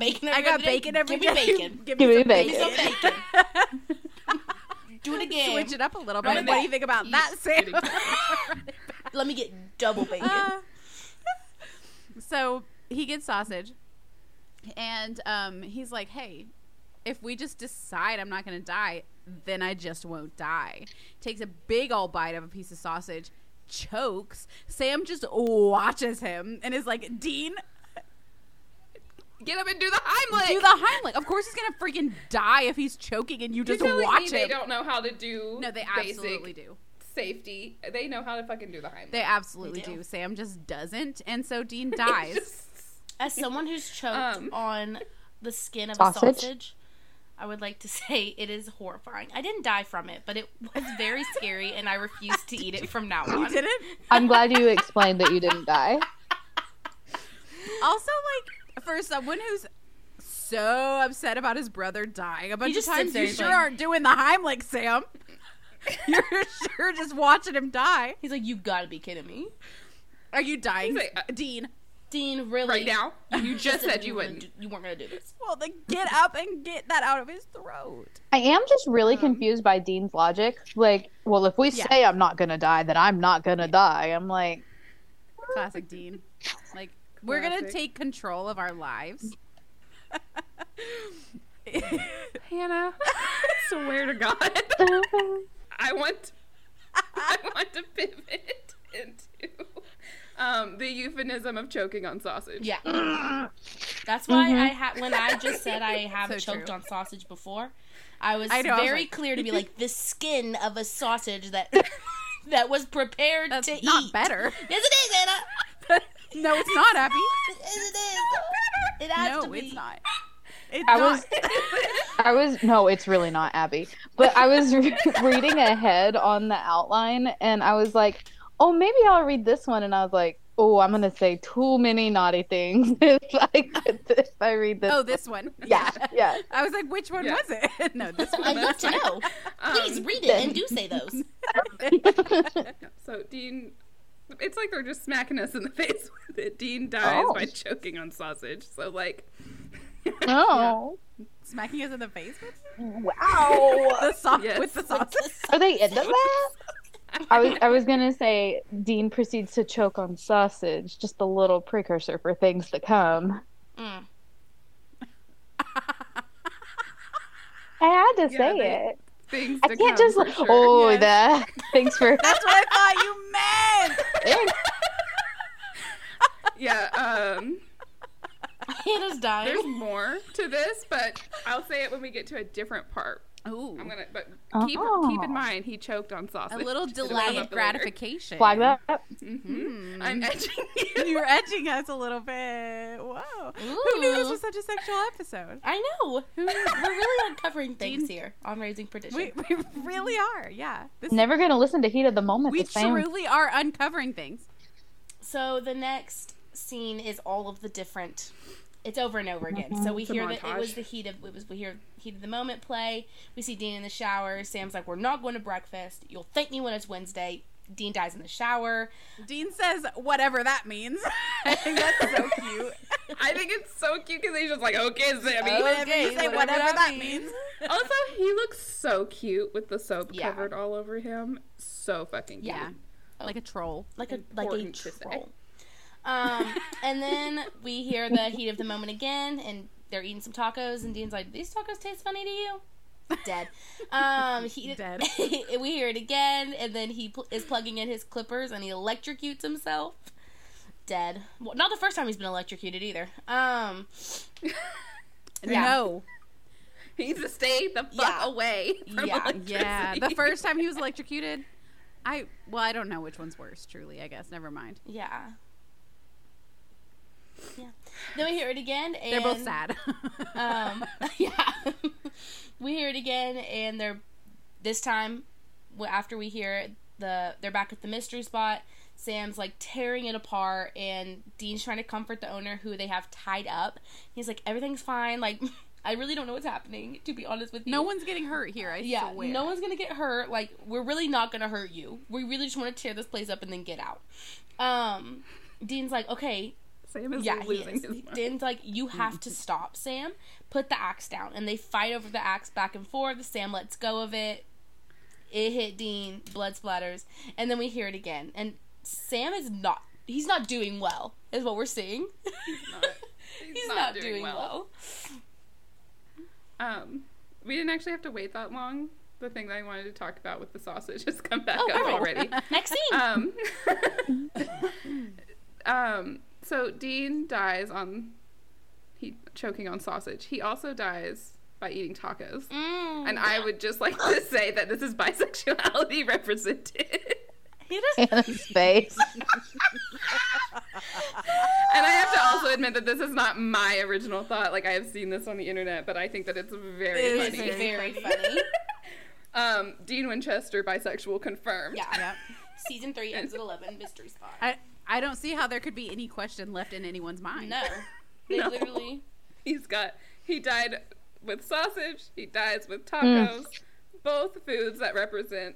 bacon every day. Give me some bacon. Do it again. Switch it up a little bit. What do you think about that, Sam? Let me get double bacon. So he gets sausage. And he's like, hey, if we just decide I'm not going to die, then I just won't die. Takes a big old bite of a piece of sausage, chokes. Sam just watches him and is like, Dean, get up and do the Heimlich. Of course he's going to freaking die if he's choking and you just watch him. They don't know how to do basic. No, they absolutely do. Safety. They know how to fucking do the Heimlich. They absolutely do. Sam just doesn't. And so Dean dies. As someone who's choked on the skin of a sausage, I would like to say it is horrifying. I didn't die from it, but it was very scary, and I refuse to eat it from now on. You didn't? I'm glad you explained that you didn't die. Also, like, for someone who's so upset about his brother dying a bunch of times. You sure aren't doing the Heimlich, Sam. You're sure just watching him die. He's like, you gotta be kidding me. Are you dying? Like, Dean, really? Right now? You just said you wouldn't. You weren't gonna do this. Well, then get up and get that out of his throat. I am just really confused by Dean's logic. Like, well, if we say I'm not gonna die, then I'm not gonna die. I'm like... Classic Dean. Like, we're gonna take control of our lives. Hannah, swear to God. I want to pivot into the euphemism of choking on sausage. Yeah. That's why when I just said I have choked on sausage before, I was clear to be like, the skin of a sausage that was prepared to eat. That's not better. Yes, it is, Hannah. No, it's not, Abby. Yes, it is. It has to be. No, it's not. No, it's really not, Abby. But I was reading ahead on the outline, and I was like, oh, maybe I'll read this one. And I was like, oh, I'm going to say too many naughty things if I read this. Oh, this one. Yeah. I was like, which one was it? No, this one. I'd love to know. Please read it and do say those. So, Dean, it's like they're just smacking us in the face with it. Dean dies by choking on sausage. So, like... Oh, yeah. Smacking us in the face with you? Wow. With the sausage. Are they in the bath? I was gonna say Dean proceeds to choke on sausage, just a little precursor for things to come. Mm. I had to say it. Things to come. I can't just like, sure. Thanks for. That's what I thought you meant. Yeah. Hannah's dying. There's more to this, but I'll say it when we get to a different part. Ooh. Keep in mind, he choked on sausage. A little delay of gratification. Flag that up. Mm-hmm. I'm edging you. You're edging us a little bit. Whoa. Ooh. Who knew this was such a sexual episode? I know. We're really uncovering things here on Raising Perdition. We really are, yeah. Never going to listen to Heat of the Moment. We truly are uncovering things. So the next scene is all of the different... It's over and over again. So we hear that Heat of the Moment play. We see Dean in the shower. Sam's like, we're not going to breakfast. You'll thank me when it's Wednesday. Dean dies in the shower. Dean says whatever that means. I think that's so cute. I think it's so cute because he's just like, okay, Sammy. Okay, say whatever that means. Also, he looks so cute with the soap covered all over him. So fucking cute. Yeah. Like a troll. Like a troll. And then we hear the Heat of the Moment again, and they're eating some tacos, and Dean's like, these tacos taste funny to you? Dead. Dead. We hear it again, and then he is plugging in his clippers, and he electrocutes himself. Dead. Well, not the first time he's been electrocuted, either. No. He needs to stay the fuck away from electricity. Yeah, the first time he was electrocuted, I don't know which one's worse, truly, I guess. Never mind. Yeah. Yeah. Then we hear it again, and they're both sad. We hear it again, and they're back at the Mystery Spot. Sam's like tearing it apart, and Dean's trying to comfort the owner who they have tied up. He's like, everything's fine. Like, I really don't know what's happening, to be honest with you. No one's getting hurt here, I swear. No one's gonna get hurt. Like, we're really not gonna hurt you. We really just want to tear this place up and then get out. Dean's like, okay. Sam is losing his mind. Dean's like, you have to stop, Sam. Put the axe down. And they fight over the axe back and forth. Sam lets go of it. It hit Dean. Blood splatters. And then we hear it again. And Sam is not... He's not doing well, is what we're seeing. He's not doing well. We didn't actually have to wait that long. The thing that I wanted to talk about with the sausage has come back up already. Next scene. So Dean dies choking on sausage. He also dies by eating tacos. Mm. And I would just like to say that this is bisexuality represented. Hannah's face. And I have to also admit that this is not my original thought. Like, I have seen this on the internet, but I think that it's very funny. It is very funny. Dean Winchester, bisexual, confirmed. Yeah. Season 3 ends at 11, Mystery Spot. I don't see how there could be any question left in anyone's mind. No. He's got He died with sausage. He dies with tacos. Both foods that represent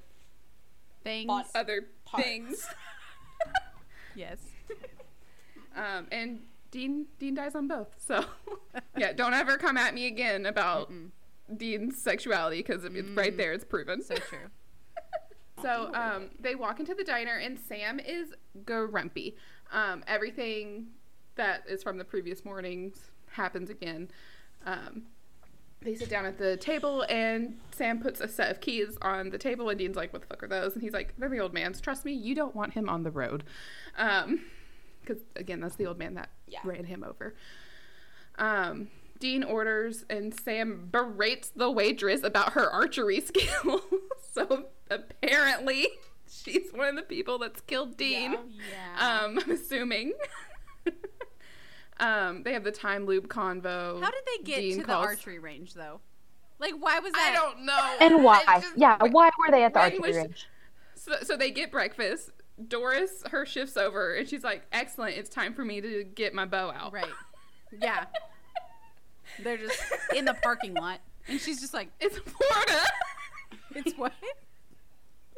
things, other parts. Things. Yes. And Dean dies on both. So, yeah, don't ever come at me again about Dean's sexuality, because it's right there. It's proven. So true. So they walk into the diner, and Sam is grumpy. Everything that is from the previous mornings happens again. They sit down at the table, and Sam puts a set of keys on the table, and Dean's like, what the fuck are those? And he's like, they're the old man's. Trust me, you don't want him on the road. Because, again, that's the old man that ran him over. Dean orders, and Sam berates the waitress about her archery skill. So, apparently, she's one of the people that's killed Dean. Yeah. I'm assuming. They have the time loop convo. How did they get Dean to the archery range, though? Like, why was that? I don't know. And why? Why were they at the archery range? So they get breakfast. Doris, her shift's over, and she's like, excellent, it's time for me to get my bow out. Right. Yeah. They're just in the parking lot. And she's just like, it's Florida. It's what?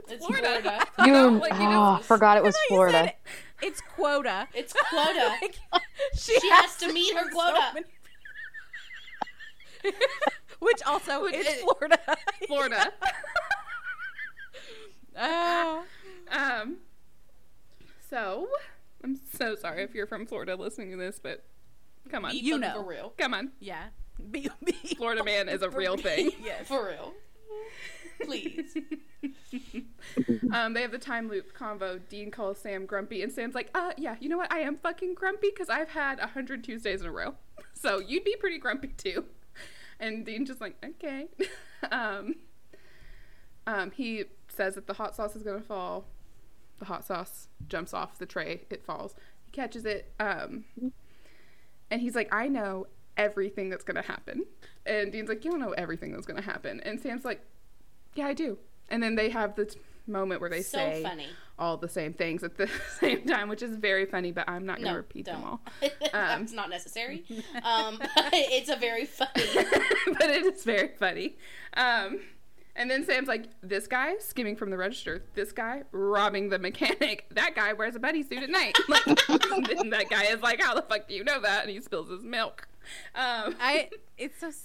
It's Florida. Forgot it was Florida. Said, it's quota. It's quota. Like, she has to meet her quota. So which also is Florida. Florida. Oh. So, I'm so sorry if you're from Florida listening to this, but come on. You know. For real. Come on. Yeah. Florida man is a real thing. Yes. For real. Please. They have the time loop convo. Dean calls Sam grumpy, and Sam's like, yeah, you know what? I am fucking grumpy because I've had 100 Tuesdays in a row. So you'd be pretty grumpy too. And Dean's just like, okay. He says that the hot sauce is going to fall. The hot sauce jumps off the tray. It falls. He catches it. And he's like, I know everything that's going to happen. And Dean's like, you don't know everything that's going to happen. And Sam's like, yeah, I do. And then they have this moment where they say all the same things at the same time, which is very funny, but I'm not going to repeat them all. That's not necessary. It's a very funny. But it is very funny. And then Sam's like, this guy skimming from the register. This guy robbing the mechanic. That guy wears a bunny suit at night. Like, and that guy is like, how the fuck do you know that? And he spills his milk. It's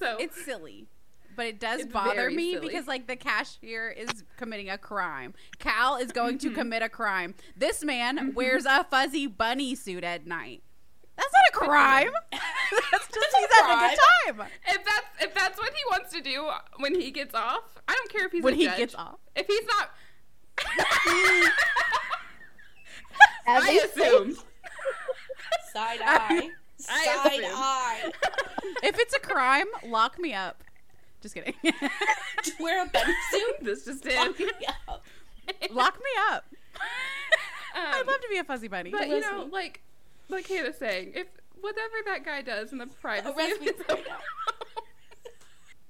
silly. But it does bother me because, like, the cashier is committing a crime. Cal is going to commit a crime. This man wears a fuzzy bunny suit at night. That's not a crime. That's just he's having a good time. If that's what he wants to do when he gets off, I don't care if he's a judge. When he gets off. If he's not. I assume. Side eye. Side eye. If it's a crime, lock me up. Just kidding. Wear a bunny suit? This just did. Lock me up. I'd love to be a fuzzy bunny. But, you know, like Hannah's saying, if whatever that guy does in the privacy of his own home.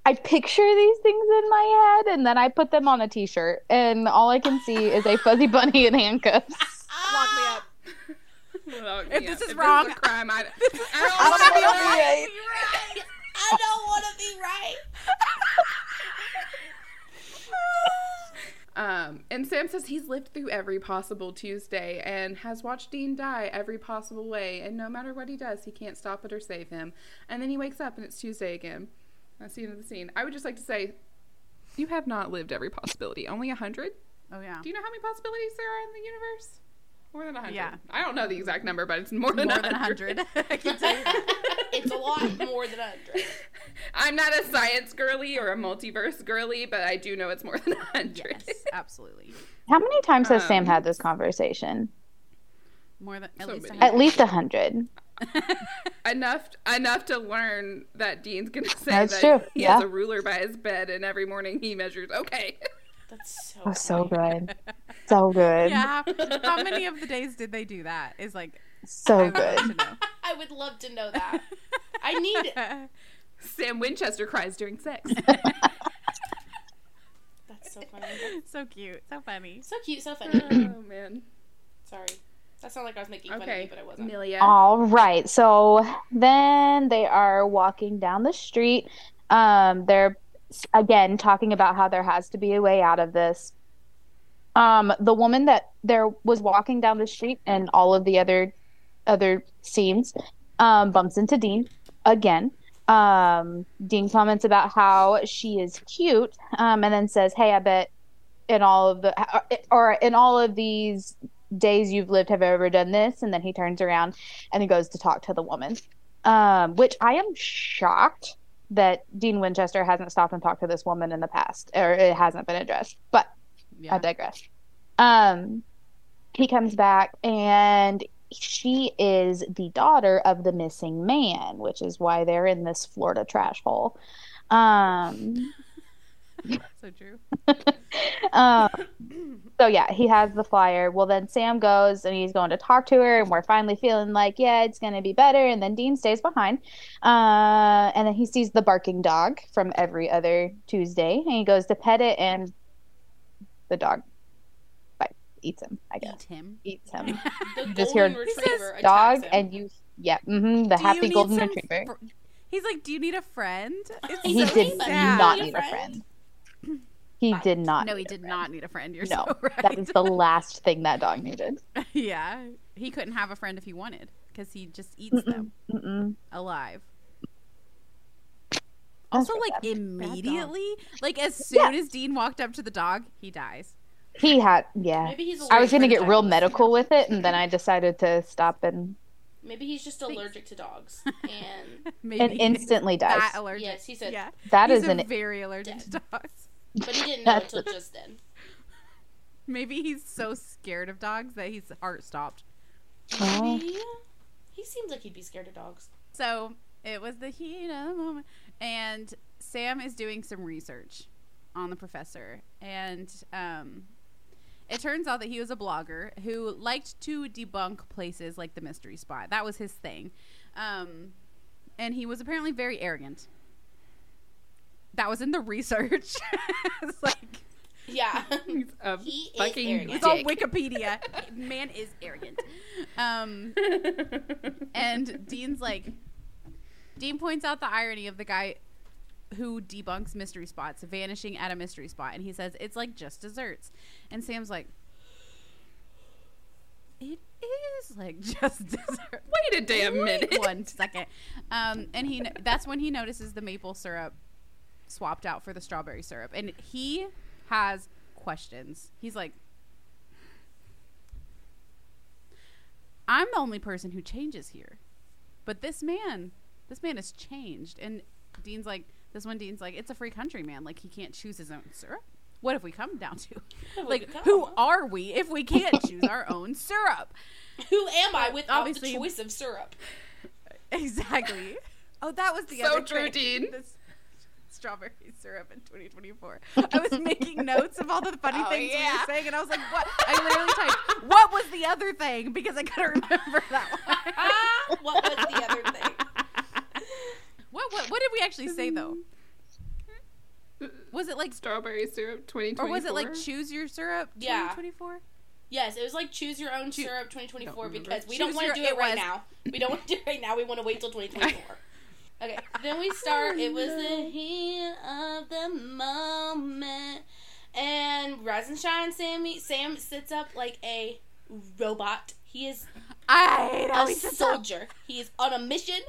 I picture these things in my head, and then I put them on a T-shirt, and all I can see is a fuzzy bunny in handcuffs. Lock me up. If this is wrong, this is a crime, I don't want to be right. I don't want to be right. And Sam says he's lived through every possible Tuesday and has watched Dean die every possible way. And no matter what he does, he can't stop it or save him. And then he wakes up and it's Tuesday again. That's the end of the scene. I would just like to say, you have not lived every possibility. Only 100? Oh, yeah. Do you know how many possibilities there are in the universe? More than 100. Yeah. I don't know the exact number, but it's more than 100. I can tell you that. It's a lot more than 100. I'm not a science girly or a multiverse girly, but I do know it's more than 100. Yes, absolutely. How many times has Sam had this conversation? More than at least 100. Enough to learn that Dean's going to say that he has a ruler by his bed, and every morning he measures. Okay. That's so good. So good. Yeah. How many of the days did they do that? Is like so good. I would love to know that. I need it. Sam Winchester cries during sex. That's so funny. So cute. So funny. So cute. So funny. Oh man. Sorry. That sounded like I was making fun of you, but I wasn't. Amelia. All right. So then they are walking down the street. They're, again, talking about how there has to be a way out of this. The woman that there was walking down the street and all of the other scenes bumps into Dean again. Dean comments about how she is cute, and then says, "Hey, I bet in all of these days you've lived, have ever done this?" And then he turns around and he goes to talk to the woman, which I am shocked that Dean Winchester hasn't stopped and talked to this woman in the past, or it hasn't been addressed, but yeah. I digress. He comes back and she is the daughter of the missing man, which is why they're in this Florida trash hole. So true. So yeah, he has the flyer. Well, then Sam goes and he's going to talk to her, and we're finally feeling like, yeah, it's going to be better. And then Dean stays behind, and then he sees the barking dog from every other Tuesday, and he goes to pet it, and the dog eats him. I guess. Eats him. The just golden hear retriever dog him. And you. Yeah. Mm-hmm, the happy golden retriever. He's like, "Do you need a friend?" He did not need a friend. He did not. No, he did not need a friend. You're so right. That is the last thing that dog needed. Yeah, he couldn't have a friend if he wanted, because he just eats them alive. That's also like immediately, like as soon as Dean walked up to the dog, he dies. He had, yeah. Maybe he's I was going to get real medical with it, and then I decided to stop and. Maybe he's just allergic to dogs, and maybe instantly dies. That allergic. Yes, he said. Yeah. That he's is an very allergic dead. To dogs, but he didn't know until just then. Maybe he's so scared of dogs that his heart stopped. Oh. Maybe he seems like he'd be scared of dogs. So it was the heat of the moment, and Sam is doing some research on the professor, and it turns out that he was a blogger who liked to debunk places like the Mystery Spot. That was his thing. And he was apparently very arrogant. That was in the research. It's like, yeah. He's a he fucking is arrogant. It's on Wikipedia. Man is arrogant. And Dean points out the irony of the guy who debunks mystery spots vanishing at a mystery spot, and he says it's like just desserts, and Sam's like, it is like just dessert. Wait a damn minute, 1 second. And he that's when he notices the maple syrup swapped out for the strawberry syrup, and he has questions. He's like, I'm the only person who changes here, but this man has changed. And Dean's like, it's a free country, man. Like, he can't choose his own syrup. What have we come down to? Like, who are we if we can't choose our own syrup? Who am I without the choice of syrup? Exactly. Oh, that was the so other true, Dean. This strawberry syrup in 2024. I was making notes of all the funny things you were saying, and I was like, what? I literally typed, what was the other thing? Because I couldn't remember that one. What was the other thing? What did we actually say, though? Was it like strawberry syrup 2024? Or was it like choose your syrup 2024? Yes, it was like choose your own syrup 2024, because we don't want to do it right now. We don't want to do it right now. We want to wait till 2024. Okay, then we start. It was the heat of the moment. And Rise and Shine Sam sits up like a robot. He is a soldier. He is on a mission.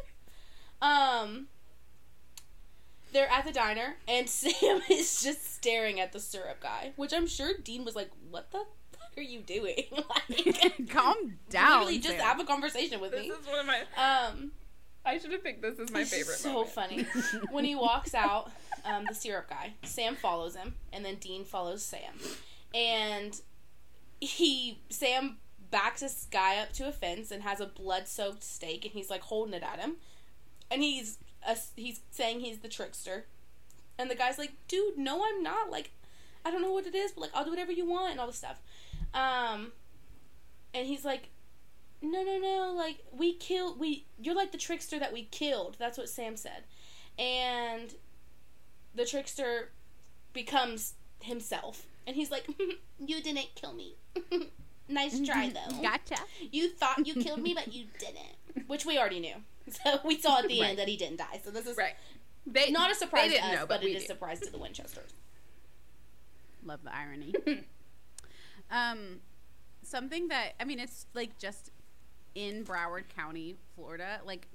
They're at the diner, and Sam is just staring at the syrup guy, which I'm sure Dean was like, what the fuck are you doing? Like, calm down. Literally just have a conversation with me. This is one of my... I should have picked this as my favorite moment. So funny. When he walks out, the syrup guy, Sam follows him, and then Dean follows Sam. And Sam backs this guy up to a fence and has a blood-soaked steak, and he's like holding it at him. And he's saying he's the trickster. And the guy's like, dude, no, I'm not. Like, I don't know what it is, but, like, I'll do whatever you want and all this stuff. And he's like, no, like, you're like the trickster that we killed. That's what Sam said. And the trickster becomes himself. And he's like, you didn't kill me. Nice try, though. Gotcha. You thought you killed me, but you didn't. Which we already knew. So we saw at the end that he didn't die. So this is not a surprise to us, know, but it is a surprise to the Winchesters. Love the irony. Something that, I mean, it's, like, just in Broward County, Florida. Like,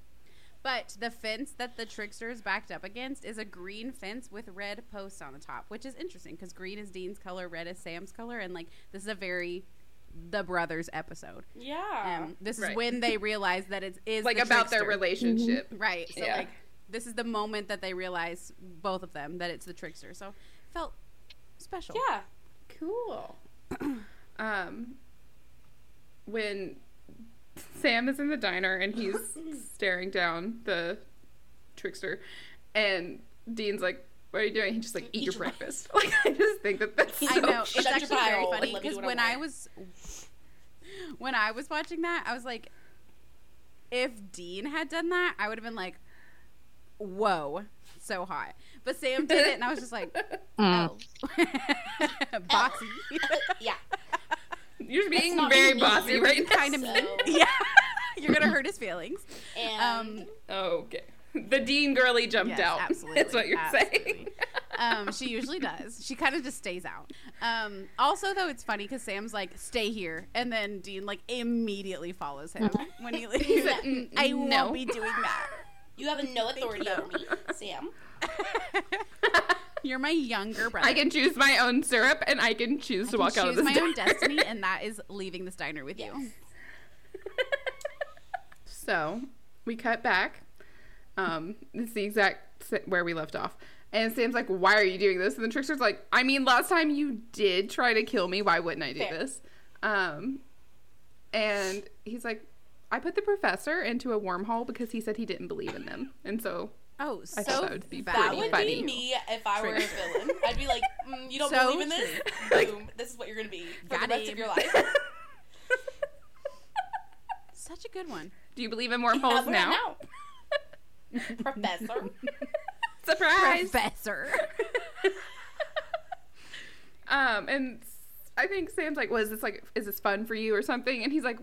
but the fence that the tricksters backed up against is a green fence with red posts on the top, which is interesting because green is Dean's color, red is Sam's color, and, like, this is a very The Brothers episode. Yeah. This is when they realize that it is, like, the about trickster. Their relationship. Right. So, like, this is the moment that they realize, both of them, that it's the trickster. So, felt special. Yeah. Cool. When Sam is in the diner and he's staring down the trickster, and Dean's like, "What are you doing?" He's just like, "Eat your breakfast." Like, I just think that's so. I know it's actually very funny because when I was watching that, I was like, if Dean had done that, I would have been like, "Whoa, so hot." But Sam did it, and I was just like, "Oh, bossy." Yeah. You're being very bossy right now. Kind of mean. Yeah. You're going to hurt his feelings. And okay. The Dean girly jumped out. Absolutely. That's what you're saying. She usually does. She kind of just stays out. Also, though, it's funny because Sam's like, "Stay here." And then Dean, like, immediately follows him when he leaves. He's like, I won't be doing that. You have no authority over me, Sam. You're my younger brother. I can choose my own syrup, and I can choose to walk out of this diner. I can choose my own destiny, and that is leaving this diner with you. So, we cut back. It's the exact where we left off. And Sam's like, "Why are you doing this?" And the trickster's like, "I mean, last time you did try to kill me. Why wouldn't I do this?" And he's like, "I put the professor into a wormhole because he said he didn't believe in them." And so... Oh, so that would be me if I were a villain. I'd be like, "You don't believe in this? Boom. This is what you're going to be for the rest of your life." Such a good one. Do you believe in wormholes now? Professor. Surprise. Professor. And I think Sam's like, "Well, is this fun for you or something?" And he's like,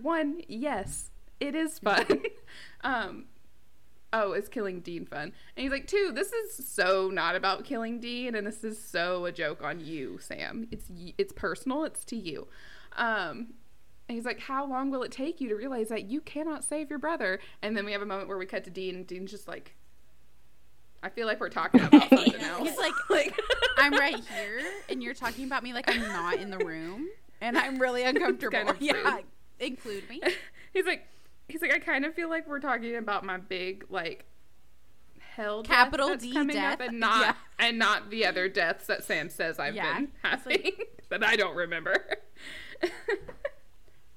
yes, it is fun. Is killing Dean fun? And he's like, "Two, this is so not about killing Dean, and this is so a joke on you, Sam. It's personal. It's to you." And he's like, "How long will it take you to realize that you cannot save your brother?" And then we have a moment where we cut to Dean, and Dean's just like, "I feel like we're talking about something else." He's like, "I'm right here, and you're talking about me like I'm not in the room, and I'm really uncomfortable." Kind of include me. He's like, "I kind of feel like we're talking about my big, like, hell capital death that's coming up and not the other deaths that Sam says I've been having that I don't remember."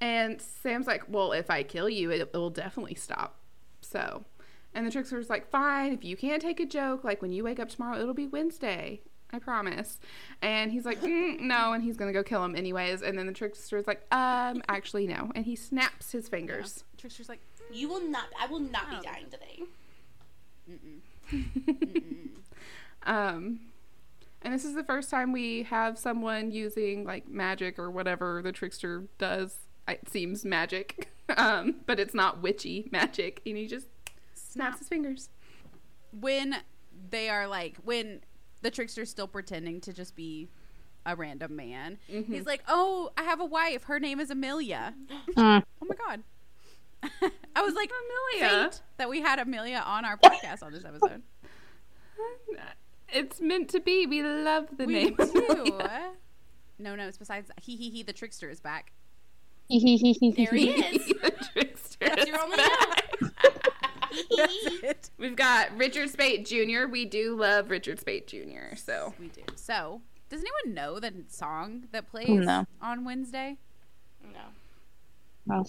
And Sam's like, "Well, if I kill you, it will definitely stop." So, and the trickster's like, "Fine, if you can't take a joke, like, when you wake up tomorrow, it'll be Wednesday. I promise." And he's like, "No," and he's going to go kill him anyways. And then the trickster's like, "Actually, no." And he snaps his fingers. Yeah. Trickster's like, "You will not, I will not be dying today." And this is the first time we have someone using, like, magic or whatever the trickster does. It seems magic, but it's not witchy magic. And he just snaps his fingers. When the trickster's still pretending to just be a random man. Mm-hmm. He's like, "Oh, I have a wife. Her name is Amelia." Oh, my God. I was like, Amelia. Fate that we had Amelia on our podcast on this episode. It's meant to be. We love the name. We do. Amelia. No, it's besides that. He, the trickster is back. There he is. The trickster is your only back. We've got Richard Speight Jr. We do love Richard Speight Jr. So we do. So does anyone know the song that plays on Wednesday? No.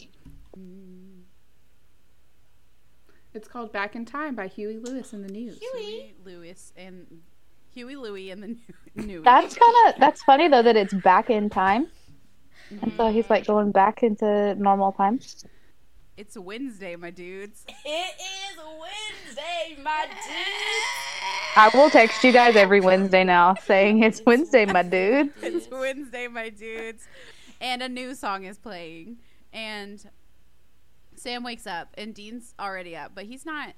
It's called "Back in Time" by Huey Lewis and the News. Huey Lewis and the News. That's funny though that it's back in time, and so he's like going back into normal time. It's Wednesday, my dudes. It is Wednesday, my dudes. I will text you guys every Wednesday now saying it's Wednesday, my dudes. It's Wednesday, my dudes. and a new song is playing, and Sam wakes up and Dean's already up, but he's not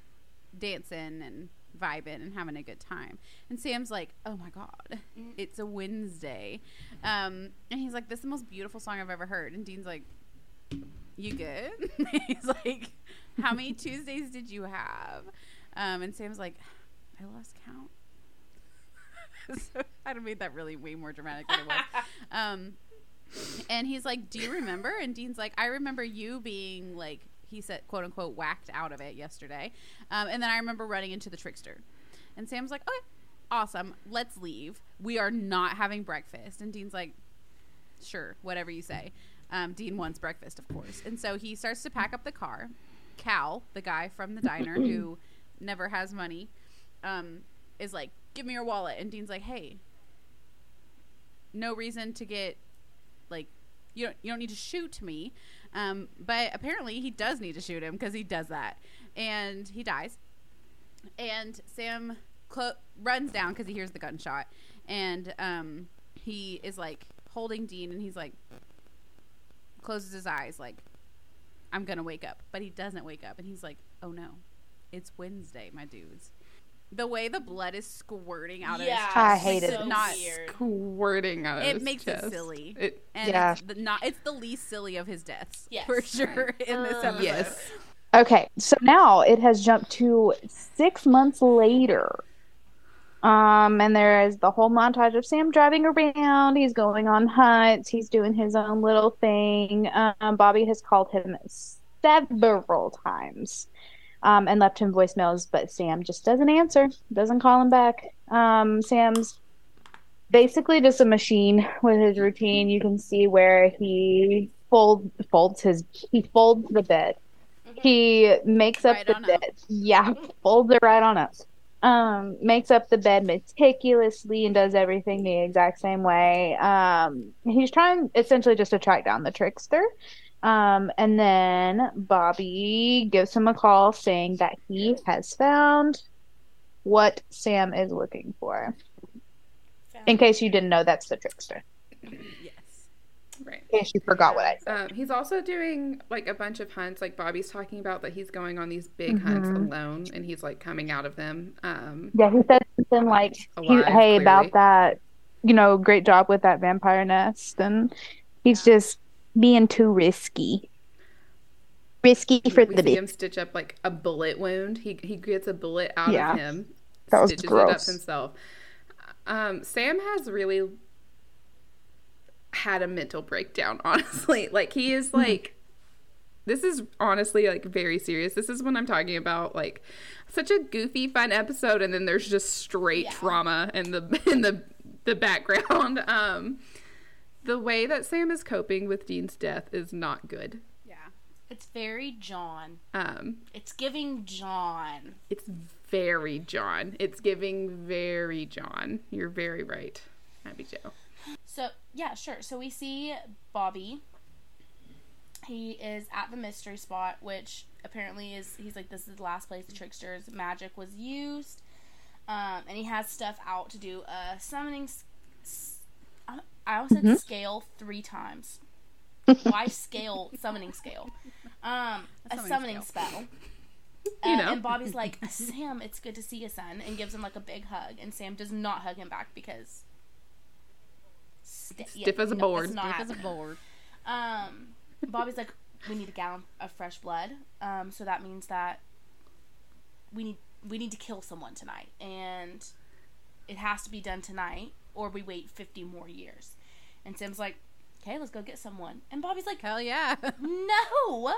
dancing and vibing and having a good time, and Sam's like, oh my god, it's a Wednesday, and he's like, this is the most beautiful song I've ever heard, and Dean's like, you good? He's like, how many Tuesdays did you have? And Sam's like, I lost count. So I made that really way more dramatic than it was. And he's like, do you remember? And Dean's like, I remember you being like, he said, quote unquote, whacked out of it yesterday. And then I remember running into the trickster. And Sam's like, okay, awesome. Let's leave. We are not having breakfast. And Dean's like, sure, whatever you say. Dean wants breakfast, of course. And so he starts to pack up the car. Cal, the guy from the diner who never has money, is like, give me your wallet. And Dean's like, hey, no reason to get, like, you don't need to shoot me. But apparently he does need to shoot him because he does that. And he dies. And Sam runs down because he hears the gunshot. And he is, like, holding Dean, and he's like, closes his eyes, like, I'm going to wake up. But he doesn't wake up. And he's like, oh, no, it's Wednesday, my dudes. The way the blood is squirting out of his chest. I hate it. Not squirting out of his chest. It makes it silly. It's the least silly of his deaths, for sure, in this episode. Yes. Okay, so now it has jumped to 6 months later. And there is the whole montage of Sam driving around. He's going on hunts. He's doing his own little thing. Bobby has called him several times. And left him voicemails, but Sam just doesn't answer, doesn't call him back. Sam's basically just a machine with his routine. You can see where he folds the bed. Mm-hmm. He makes up the bed. Yeah, folds it right on up. Makes up the bed meticulously and does everything the exact same way. He's trying essentially just to track down the trickster. And then Bobby gives him a call saying that he has found what Sam is looking for. In case you didn't know, that's the trickster. Yes. Right. In case you forgot what I said. He's also doing, like, a bunch of hunts. Like, Bobby's talking about that he's going on these big hunts alone, and he's, like, coming out of them. He said something like, hey, about that, you know, great job with that vampire nest. And he's just being too risky. Risky for the bit. We see him stitch up, like, a bullet wound. He gets a bullet out of him. That was gross. Stitches it up himself. Sam has really had a mental breakdown, honestly. Like, he is, like, this is honestly, like, very serious. This is when I'm talking about, like, such a goofy, fun episode, and then there's just straight trauma in the background. The way that Sam is coping with Dean's death is not good. Yeah. It's very John. It's giving John. It's very John. It's giving very John. You're very right, Abby Jo. So, yeah, sure. So we see Bobby. He is at the mystery spot, which apparently he's like, this is the last place the trickster's magic was used. And he has stuff out to do a summoning I also said scale 3 times. Why scale? Summoning scale. A summoning spell. And Bobby's like, Sam, it's good to see you, son, and gives him, like, a big hug. And Sam does not hug him back because stiff as a board. Bobby's like, we need a gallon of fresh blood. So that means that we need to kill someone tonight, and it has to be done tonight, or we wait 50 more years. And Sam's like, okay, let's go get someone. And Bobby's like, hell yeah. No!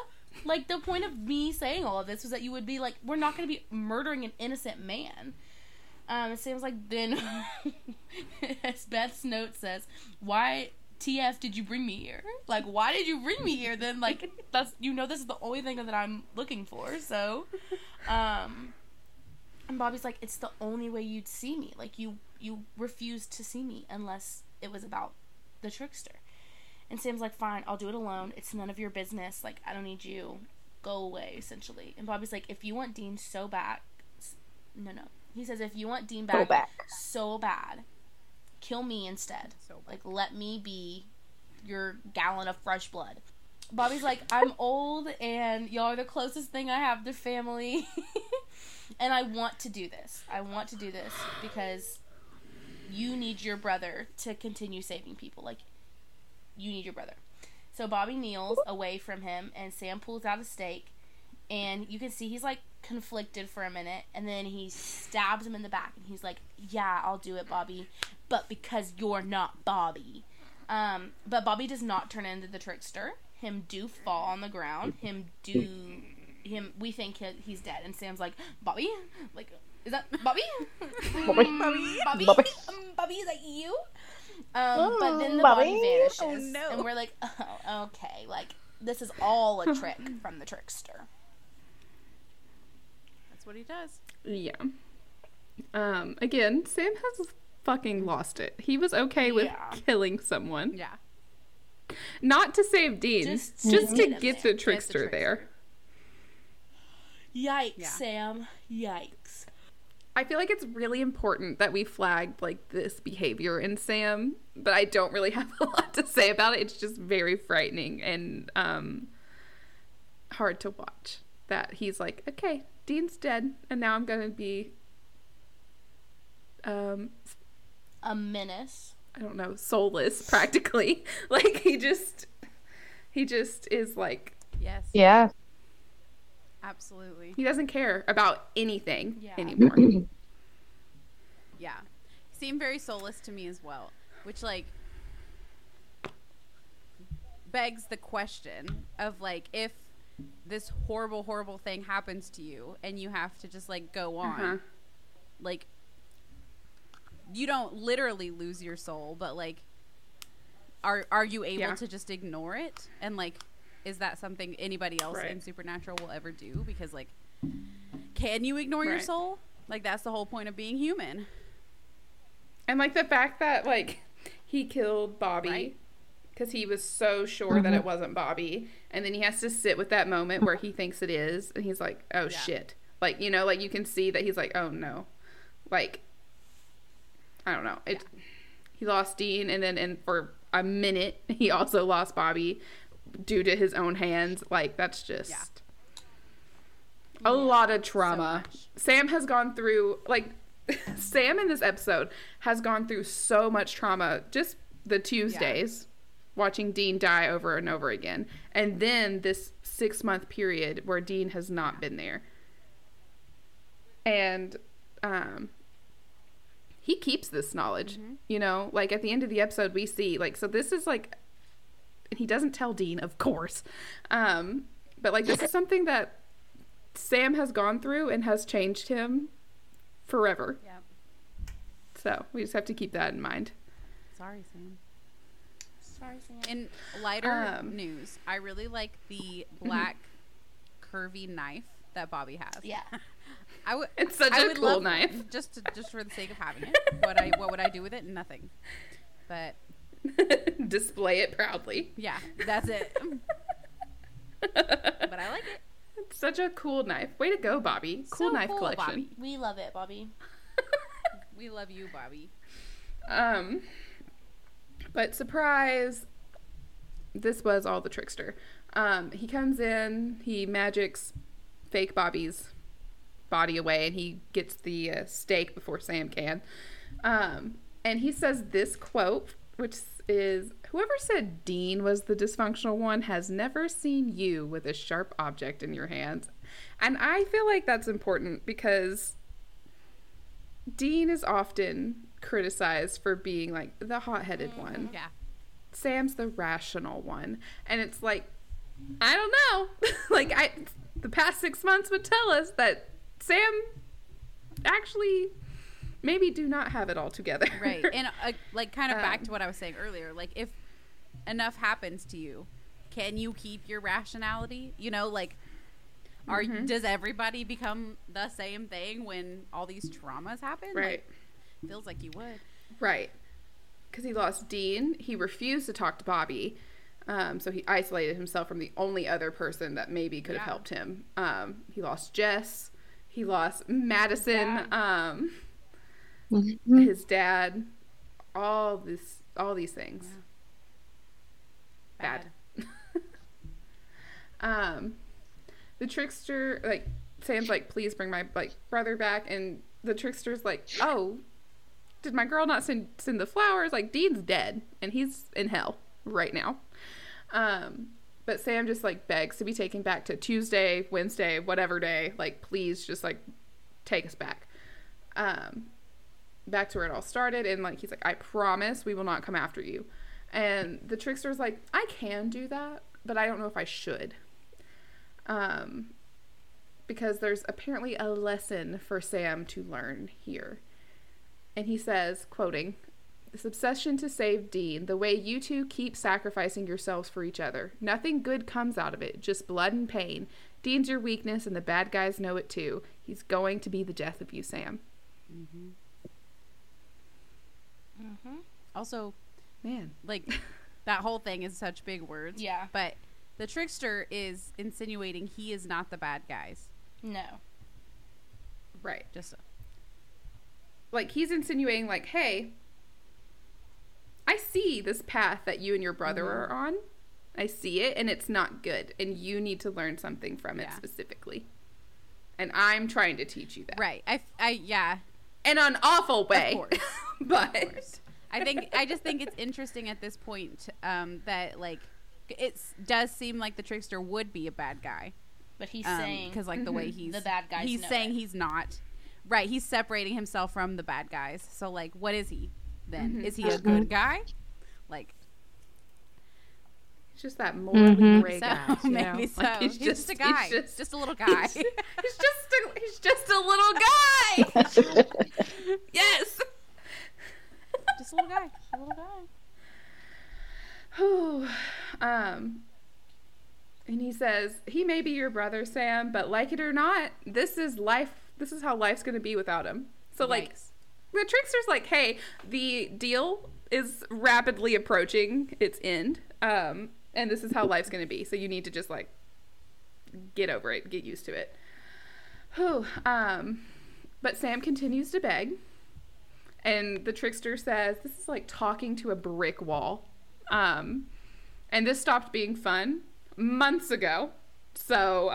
Like, the point of me saying all of this was that you would be like, we're not going to be murdering an innocent man. And Sam's like, then, as Beth's note says, why TF did you bring me here? Like, why did you bring me here? Then, like, that's, you know, this is the only thing that I'm looking for, so. And Bobby's like, it's the only way you'd see me. Like, you refused to see me unless it was about the trickster. And Sam's like, fine, I'll do it alone. It's none of your business. Like, I don't need you. Go away, essentially. And Bobby's like, if you want Dean so bad. No. He says, if you want Dean back so bad, kill me instead. So bad. Like, let me be your gallon of fresh blood. Bobby's like, I'm old and y'all are the closest thing I have to family. And I want to do this. I want to do this because you need your brother to continue saving people. Like, you need your brother. So Bobby kneels away from him and Sam pulls out a stake. And you can see he's, like, conflicted for a minute. And then he stabs him in the back. And he's like, yeah, I'll do it, Bobby. But because you're not Bobby. But Bobby does not turn into the trickster. Him do fall on the ground. We think he's dead. And Sam's like, Bobby? Like, is that Bobby? Bobby? Bobby, is that you? But then the body vanishes. Oh, no. And we're like, oh, okay. Like, this is all a trick from the trickster. What he does. Yeah. Again, Sam has fucking lost it. He was okay with killing someone. Yeah. Not to save Dean. Just to get the trickster there. Yikes, yeah. Sam. Yikes. I feel like it's really important that we flagged, like, this behavior in Sam, but I don't really have a lot to say about it. It's just very frightening and hard to watch. That he's like, okay, Dean's dead, and now I'm gonna be a menace. I don't know, soulless practically. Like he just is like, yes, yeah, absolutely. He doesn't care about anything anymore. Yeah, he seemed very soulless to me as well, which like begs the question of like if this horrible thing happens to you and you have to just like go on like you don't literally lose your soul, but like are you able to just ignore it? And like, is that something anybody else in Supernatural will ever do? Because like, can you ignore your soul? Like, that's the whole point of being human. And like the fact that like he killed Bobby because he was so sure that it wasn't Bobby. And then he has to sit with that moment where he thinks it is. And he's like, oh, shit. Like, you know, like you can see that he's like, oh, no. Like, I don't know. He lost Dean. And then for a minute, he also lost Bobby due to his own hands. Like, that's just a lot of trauma. So Sam has gone through, like, Sam in this episode has gone through so much trauma. Just the Tuesdays. Yeah. Watching Dean die over and over again. And then this 6-month period where Dean has not been there. And he keeps this knowledge, you know? Like, at the end of the episode, we see, like, so this is, like, and he doesn't tell Dean, of course. But, like, this is something that Sam has gone through and has changed him forever. Yeah. So, we just have to keep that in mind. Sorry, Sam. In lighter news, I really like the black curvy knife that Bobby has. Yeah, it's such a cool knife. Just for the sake of having it, what would I do with it? Nothing, but display it proudly. Yeah, that's it. But I like it. It's such a cool knife. Way to go, Bobby! Cool knife collection. Bobby. We love it, Bobby. We love you, Bobby. But surprise, this was all the trickster. He comes in, he magics fake Bobby's body away, and he gets the stake before Sam can. And he says this quote, which is, whoever said Dean was the dysfunctional one has never seen you with a sharp object in your hands. And I feel like that's important because Dean is often criticized for being like the hot-headed one. Yeah. Sam's the rational one. And it's like, I don't know. Like, the past 6 months would tell us that Sam actually maybe do not have it all together. Right. And like, kind of back to what I was saying earlier, like, if enough happens to you, can you keep your rationality? You know, like, does everybody become the same thing when all these traumas happen? Right. Like, feels like you would. Right. Because he lost Dean. He refused to talk to Bobby. So he isolated himself from the only other person that maybe could have helped him. He lost Jess. He lost Madison. His dad. All these things. Bad. The trickster, like, Sam's like, please bring my, like, brother back. And the trickster's like, oh, did my girl not send the flowers? Like, Dean's dead. And he's in hell right now. But Sam just, like, begs to be taken back to Tuesday, Wednesday, whatever day. Like, please just, like, take us back. Back to where it all started. And, like, he's like, I promise we will not come after you. And the trickster's like, I can do that, but I don't know if I should. Because there's apparently a lesson for Sam to learn here. And he says, quoting, this obsession to save Dean, the way you two keep sacrificing yourselves for each other. Nothing good comes out of it, just blood and pain. Dean's your weakness, and the bad guys know it too. He's going to be the death of you, Sam. Mm-hmm. Mm-hmm. Also, man, like, that whole thing is such big words. Yeah. But the trickster is insinuating he is not the bad guys. No. Right. Just so. Like, he's insinuating, like, hey, I see this path that you and your brother mm-hmm. are on. I see it, and it's not good, and you need to learn something from it specifically. And I'm trying to teach you that. Right. I yeah. In an awful way. Of course. But of course. I just think it's interesting at this point that, like, it does seem like the trickster would be a bad guy, but he's saying, because, like, the way he's the bad guys, he's saying it. He's not right. He's separating himself from the bad guys. So, like, what is he then? Mm-hmm. Is he a good guy? Like, it's just that morally gray guy. You know? Maybe so. Like, he's just a guy. He's just a little guy. He's just a little guy. Yes. Just a little guy. A little guy. Whew. And he says, he may be your brother, Sam, but like it or not, this is life. This is how life's going to be without him. So, like, the trickster's like, hey, the deal is rapidly approaching its end. And this is how life's going to be. So you need to just, like, get over it, get used to it. Whew. But Sam continues to beg. And the trickster says, this is like talking to a brick wall. And this stopped being fun months ago. So,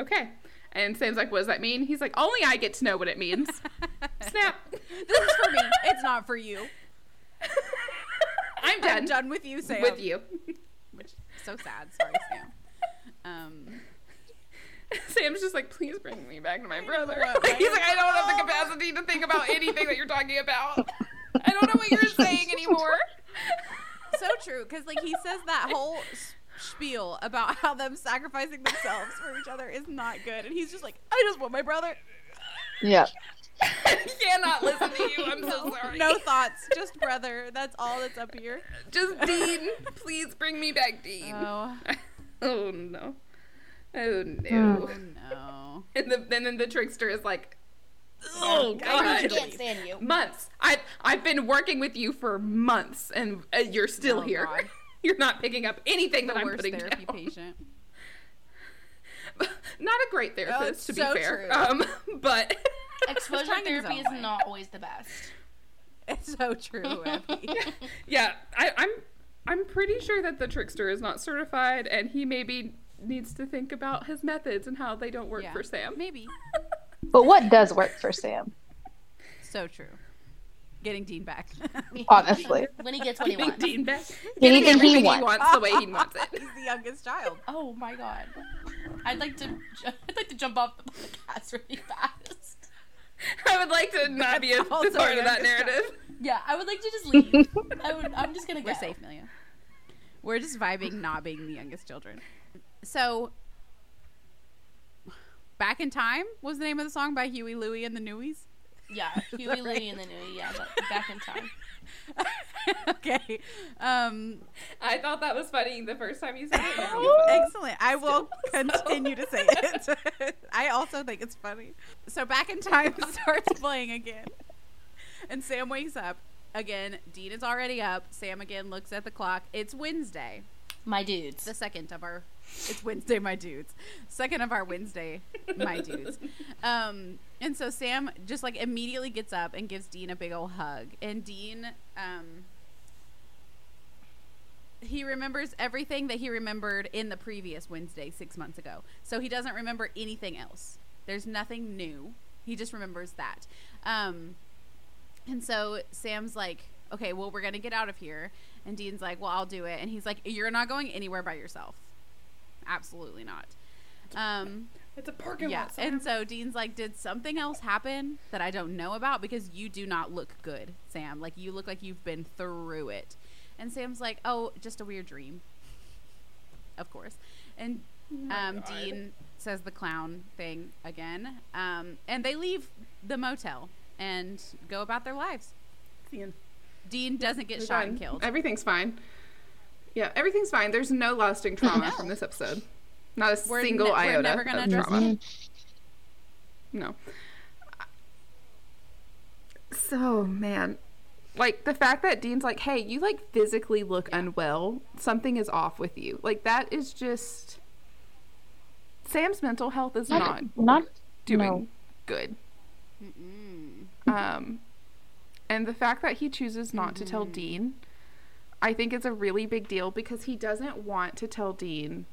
okay. And Sam's like, what does that mean? He's like, only I get to know what it means. Snap. This is for me. It's not for you. I'm done. I'm done with you, Sam. With you. Which is so sad. Sorry, Sam. Sam's just like, please bring me back to my brother. He's like, I don't have the capacity to think about anything that you're talking about. I don't know what you're saying anymore. So true, because, like, he says that whole spiel about how them sacrificing themselves for each other is not good, and he's just like, I just want my brother. Yeah. I cannot listen to you. I'm so sorry. No thoughts. Just brother. That's all that's up here. Just Dean. Please bring me back, Dean. Oh, oh no. Oh, no. Oh, no. And then the trickster is like, oh, God. I really can't stand you. Months. I've been working with you for months, and you're still here. God. You're not picking up anything that I'm putting down. Patient. Not a great therapist, to be fair. True. But exposure therapy is not always the best. It's so true, Abby. Yeah, I'm pretty sure that the trickster is not certified, and he maybe needs to think about his methods and how they don't work for Sam. Maybe. But what does work for Sam? So true. Getting Dean back. Honestly. When he gets what he wants. Dean back. Anything he wants the way he wants it. He's the youngest child. Oh my God. I'd like to jump off the podcast really fast. I would like to not be a part of that narrative. Yeah, I would like to just leave. I'm just going to go. We're safe, Amelia. We're just vibing, not being the youngest children. So, Back in Time was the name of the song by Huey Lewis and the News. Yeah, Huey Lewis and the News. Yeah, but Back in Time. Okay. I thought that was funny the first time you said it. Excellent. I will continue to say it. I also think it's funny. So, Back in Time starts playing again. And Sam wakes up. Again, Dean is already up. Sam again looks at the clock. It's Wednesday. My dudes. The second of our... It's Wednesday, my dudes. Second of our Wednesday, my dudes. And so Sam just, like, immediately gets up and gives Dean a big old hug. And Dean He remembers everything that he remembered in the previous Wednesday 6 months ago. So he doesn't remember anything else. There's nothing new. He just remembers that. And so Sam's like, okay, well, we're going to get out of here. And Dean's like, well, I'll do it. And he's like, you're not going anywhere by yourself. Absolutely not. It's a parking lot. Yeah. And so Dean's like, did something else happen that I don't know about? Because you do not look good, Sam. Like, you look like you've been through it. And Sam's like, oh, just a weird dream. Of course. And Dean says the clown thing again. And they leave the motel and go about their lives. Dean. Dean doesn't get shot and killed. Everything's fine. Yeah, everything's fine. There's no lasting trauma from this episode. Not a single iota. We're never going to address it. No. So, man. Like, the fact that Dean's like, hey, you, like, physically look unwell. Something is off with you. Like, that is just... Sam's mental health is not doing good. Mm-mm. And the fact that he chooses not to tell Dean, I think is a really big deal, because he doesn't want to tell Dean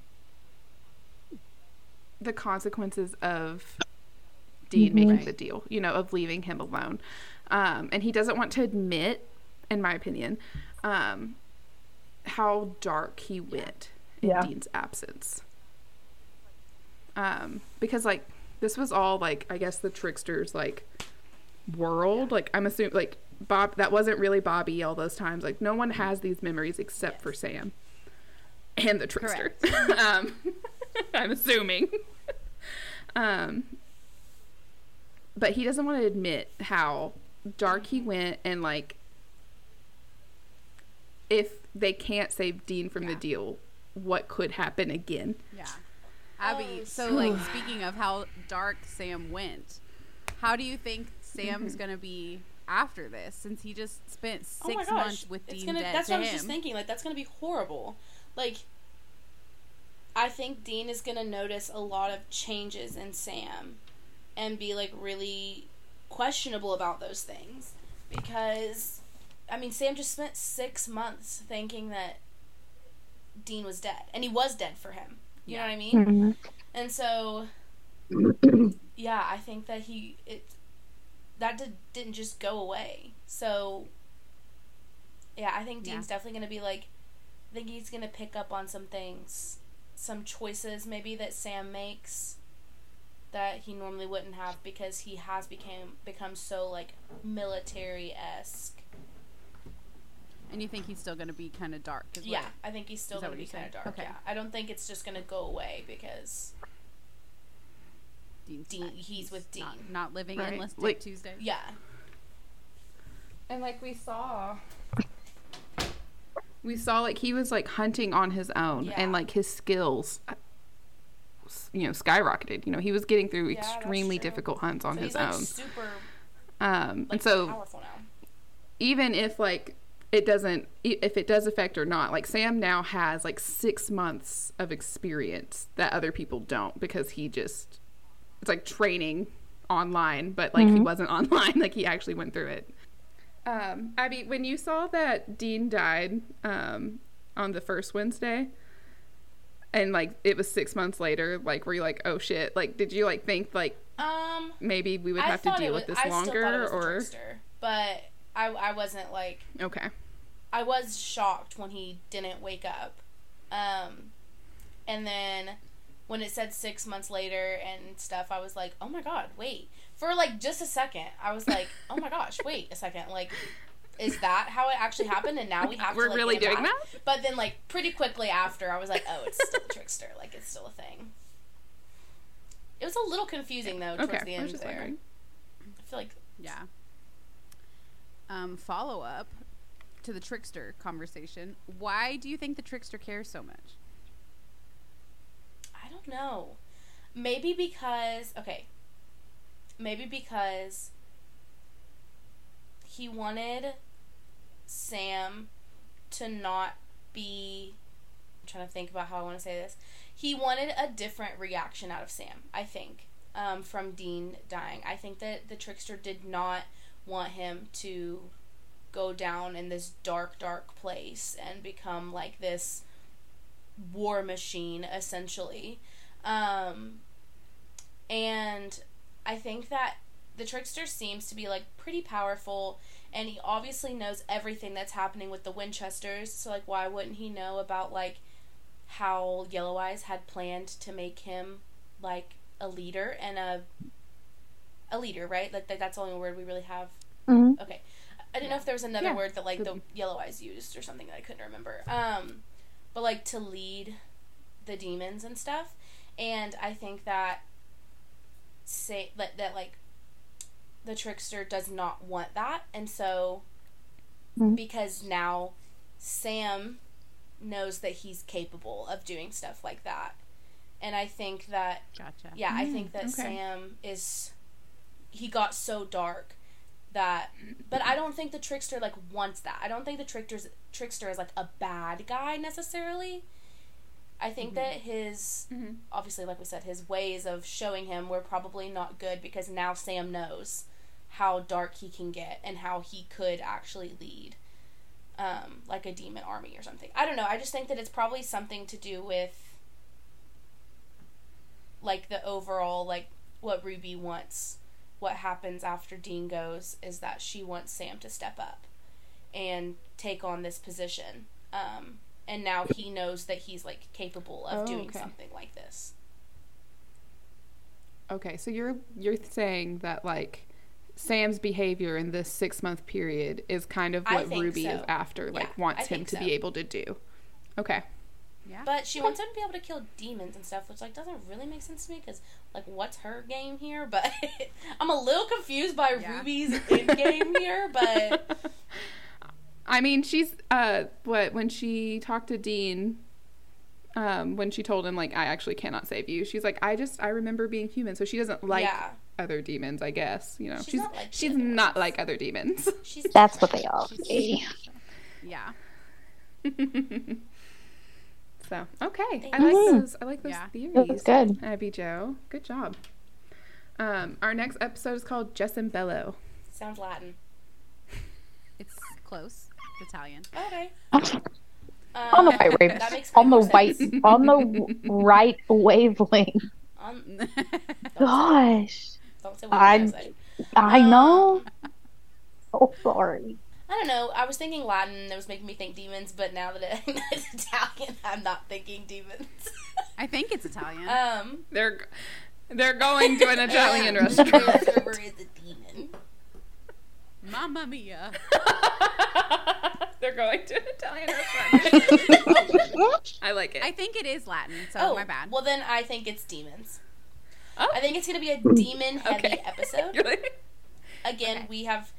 the consequences of Dean making the deal, you know, of leaving him alone. And he doesn't want to admit, in my opinion, how dark he went in Dean's absence. Because, like, this was all, like, I guess the trickster's, like, world. Like, I'm assuming, like, Bob, that wasn't really Bobby all those times. Like, no one has these memories except for Sam and the trickster. I'm assuming. But he doesn't want to admit how dark he went, and, like, if they can't save Dean from the deal, what could happen again? Yeah. Abby, so, like, speaking of how dark Sam went, how do you think Sam's going to be after this, since he just spent 6 months with Dean dead? That's what I was just thinking. Like, that's going to be horrible. Like, I think Dean is going to notice a lot of changes in Sam and be, like, really questionable about those things. Because, I mean, Sam just spent 6 months thinking that Dean was dead. And he was dead for him. You know what I mean? Mm-hmm. And so, yeah, I think that didn't just go away. So, yeah, I think Dean's definitely going to be like, I think he's going to pick up on some things, some choices maybe that Sam makes that he normally wouldn't have, because he has become so, like, military-esque. And you think he's still going to be kind of dark? Yeah, I think he's still going to be kind of dark. Okay. Yeah, I don't think it's just going to go away, because he's with Dean. Not living endless Tuesday. Yeah. And, like, we saw, like, he was, like, hunting on his own, and, like, his skills, you know, skyrocketed. You know, he was getting through extremely difficult hunts on his own. Super, like, and so powerful now. Even if, like, if it does affect or not, like, Sam now has, like, 6 months of experience that other people don't, because it's like training online, but, like, he wasn't online. Like, he actually went through it. Abby, when you saw that Dean died on the first Wednesday, and, like, it was 6 months later, like, were you like, oh shit, like, did you, like, think, like, maybe we would have to deal with this longer? Or but I wasn't, like, okay. I was shocked when he didn't wake up, and then when it said 6 months later and stuff, I was like, oh my god, wait. For, like, just a second, I was like, oh my gosh, wait a second, like, is that how it actually happened? And now we have we're to, like, really doing back. That? But then, like, pretty quickly after, I was like, oh, it's still a trickster, like, it's still a thing. It was a little confusing though towards the end there. Wondering. I feel like follow up to the trickster conversation. Why do you think the trickster cares so much? I don't know. Maybe because he wanted Sam to not be... I'm trying to think about how I want to say this. He wanted a different reaction out of Sam, I think, from Dean dying. I think that the trickster did not want him to go down in this dark, dark place and become like this war machine, essentially. And I think that the trickster seems to be, like, pretty powerful, and he obviously knows everything that's happening with the Winchesters, so, like, why wouldn't he know about, like, how Yellow Eyes had planned to make him, like, a leader and a leader, right? Like, that's the only word we really have. Mm-hmm. Okay. I didn't know if there was another word that, like, the Yellow Eyes used or something that I couldn't remember. But, like, to lead the demons and stuff, and I think that like, the trickster does not want that, and so because now Sam knows that he's capable of doing stuff like that, and I think that I think that Sam he got so dark that, but I don't think the trickster, like, wants that. I don't think the trickster is, like, a bad guy necessarily. I think that his, obviously, like we said, his ways of showing him were probably not good, because now Sam knows how dark he can get and how he could actually lead, like, a demon army or something. I don't know. I just think that it's probably something to do with, like, the overall, like, what Ruby wants. What happens after Dean goes is that she wants Sam to step up and take on this position. And now he knows that he's, like, capable of doing something like this. Okay, so you're saying that, like, Sam's behavior in this 6-month period is kind of what Ruby is after, like, wants him to be able to do. Okay. Yeah. But she wants him to be able to kill demons and stuff, which, like, doesn't really make sense to me, because, like, what's her game here? But I'm a little confused by Ruby's end game here, but... I mean, she's, when she talked to Dean, when she told him, like, I actually cannot save you, she's like, I remember being human, so she doesn't like other demons, I guess, you know. She's not like, other demons. That's what they all be. Yeah. So, okay. I like those theories. That was good. Abby Jo, good job. Our next episode is called Jess and Bello. Sounds Latin. It's close. Italian. Okay. On the right wavelength. On the right wavelength. Gosh. Don't say what I know. Oh, sorry. I don't know. I was thinking Latin. It was making me think demons, but now that it's Italian, I'm not thinking demons. I think it's Italian. They're going to an Italian restaurant. The server is a demon. Mamma mia. They're going to an Italian restaurant. I like it. I think it is Latin, so my bad. Well, then I think it's demons. Oh. I think it's going to be a demon-heavy episode. Again, we have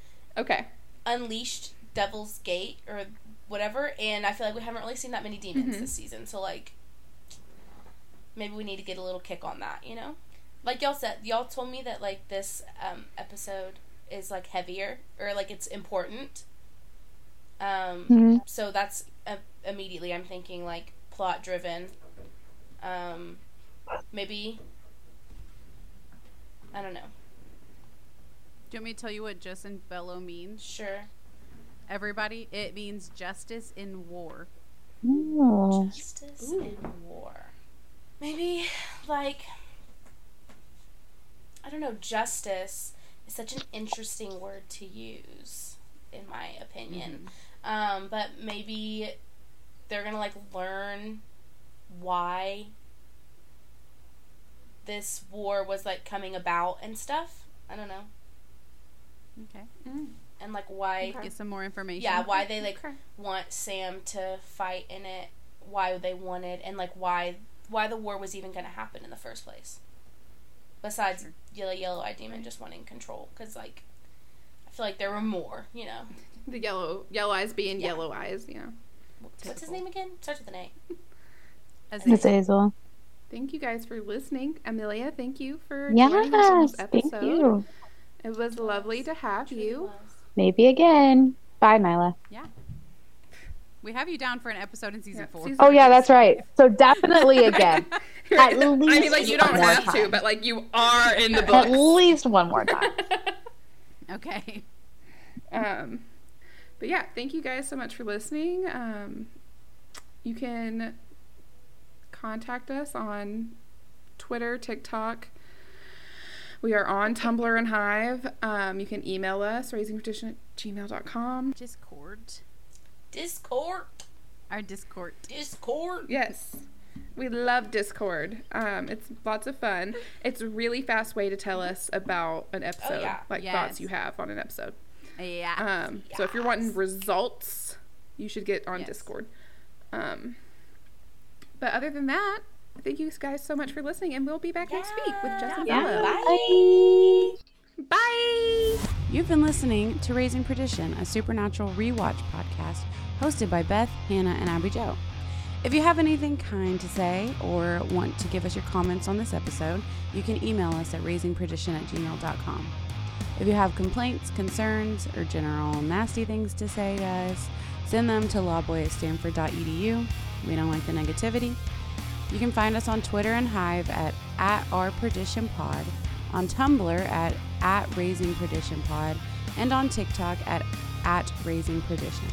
unleashed Devil's Gate or whatever, and I feel like we haven't really seen that many demons this season, so, like, maybe we need to get a little kick on that, you know? Like y'all said, y'all told me that, like, this episode is, like, heavier, or, like, it's important. So that's immediately I'm thinking, like, plot driven. Maybe, I don't know. Do you want me to tell you what Jess and Bello means? Sure. Everybody, it means justice in war. Ooh. Justice in war. Maybe, like, I don't know, justice is such an interesting word to use, in my opinion. But maybe they're going to, like, learn why this war was, like, coming about and stuff. I don't know. Okay. And, like, why... Get some more information. Yeah, why they, like, want Sam to fight in it, why they wanted, and, like, why the war was even going to happen in the first place. Besides Yellow-Eyed Demon just wanting control, because, like, I feel like there were more, you know. The Yellow Eyes being Yellow Eyes, yeah. What's his name again? Starts with an A. Azazel. Thank you guys for listening. Amelia, thank you for joining us on this episode. Thank you. It was lovely to have you. Maybe again. Bye, Nyla. Yeah. We have you down for an episode in season 4. Oh, yeah, that's right. So definitely again. At least I mean, like, you don't have to, but, like, you are in the book. At least one more time. Okay. But yeah, thank you guys so much for listening. You can contact us on Twitter, TikTok. We are on Tumblr and Hive. You can email us, raisingperdition@gmail.com. Discord. Our Discord. Discord. Yes. We love Discord. It's lots of fun. It's a really fast way to tell us about an episode, thoughts you have on an episode. Yeah. So if you're wanting results, you should get on Discord. But other than that, thank you guys so much for listening, and we'll be back next week with Justin Bello. Bye. Bye. You've been listening to Raising Perdition, a Supernatural rewatch podcast hosted by Beth, Hannah, and Abby Jo. If you have anything kind to say or want to give us your comments on this episode, you can email us at raisingperdition@gmail.com. If you have complaints, concerns, or general nasty things to say to us, send them to lawboy@stanford.edu. We don't like the negativity. You can find us on Twitter and Hive at @ourperditionpod, on Tumblr at @raisingperditionpod, and on TikTok at @raisingperdition.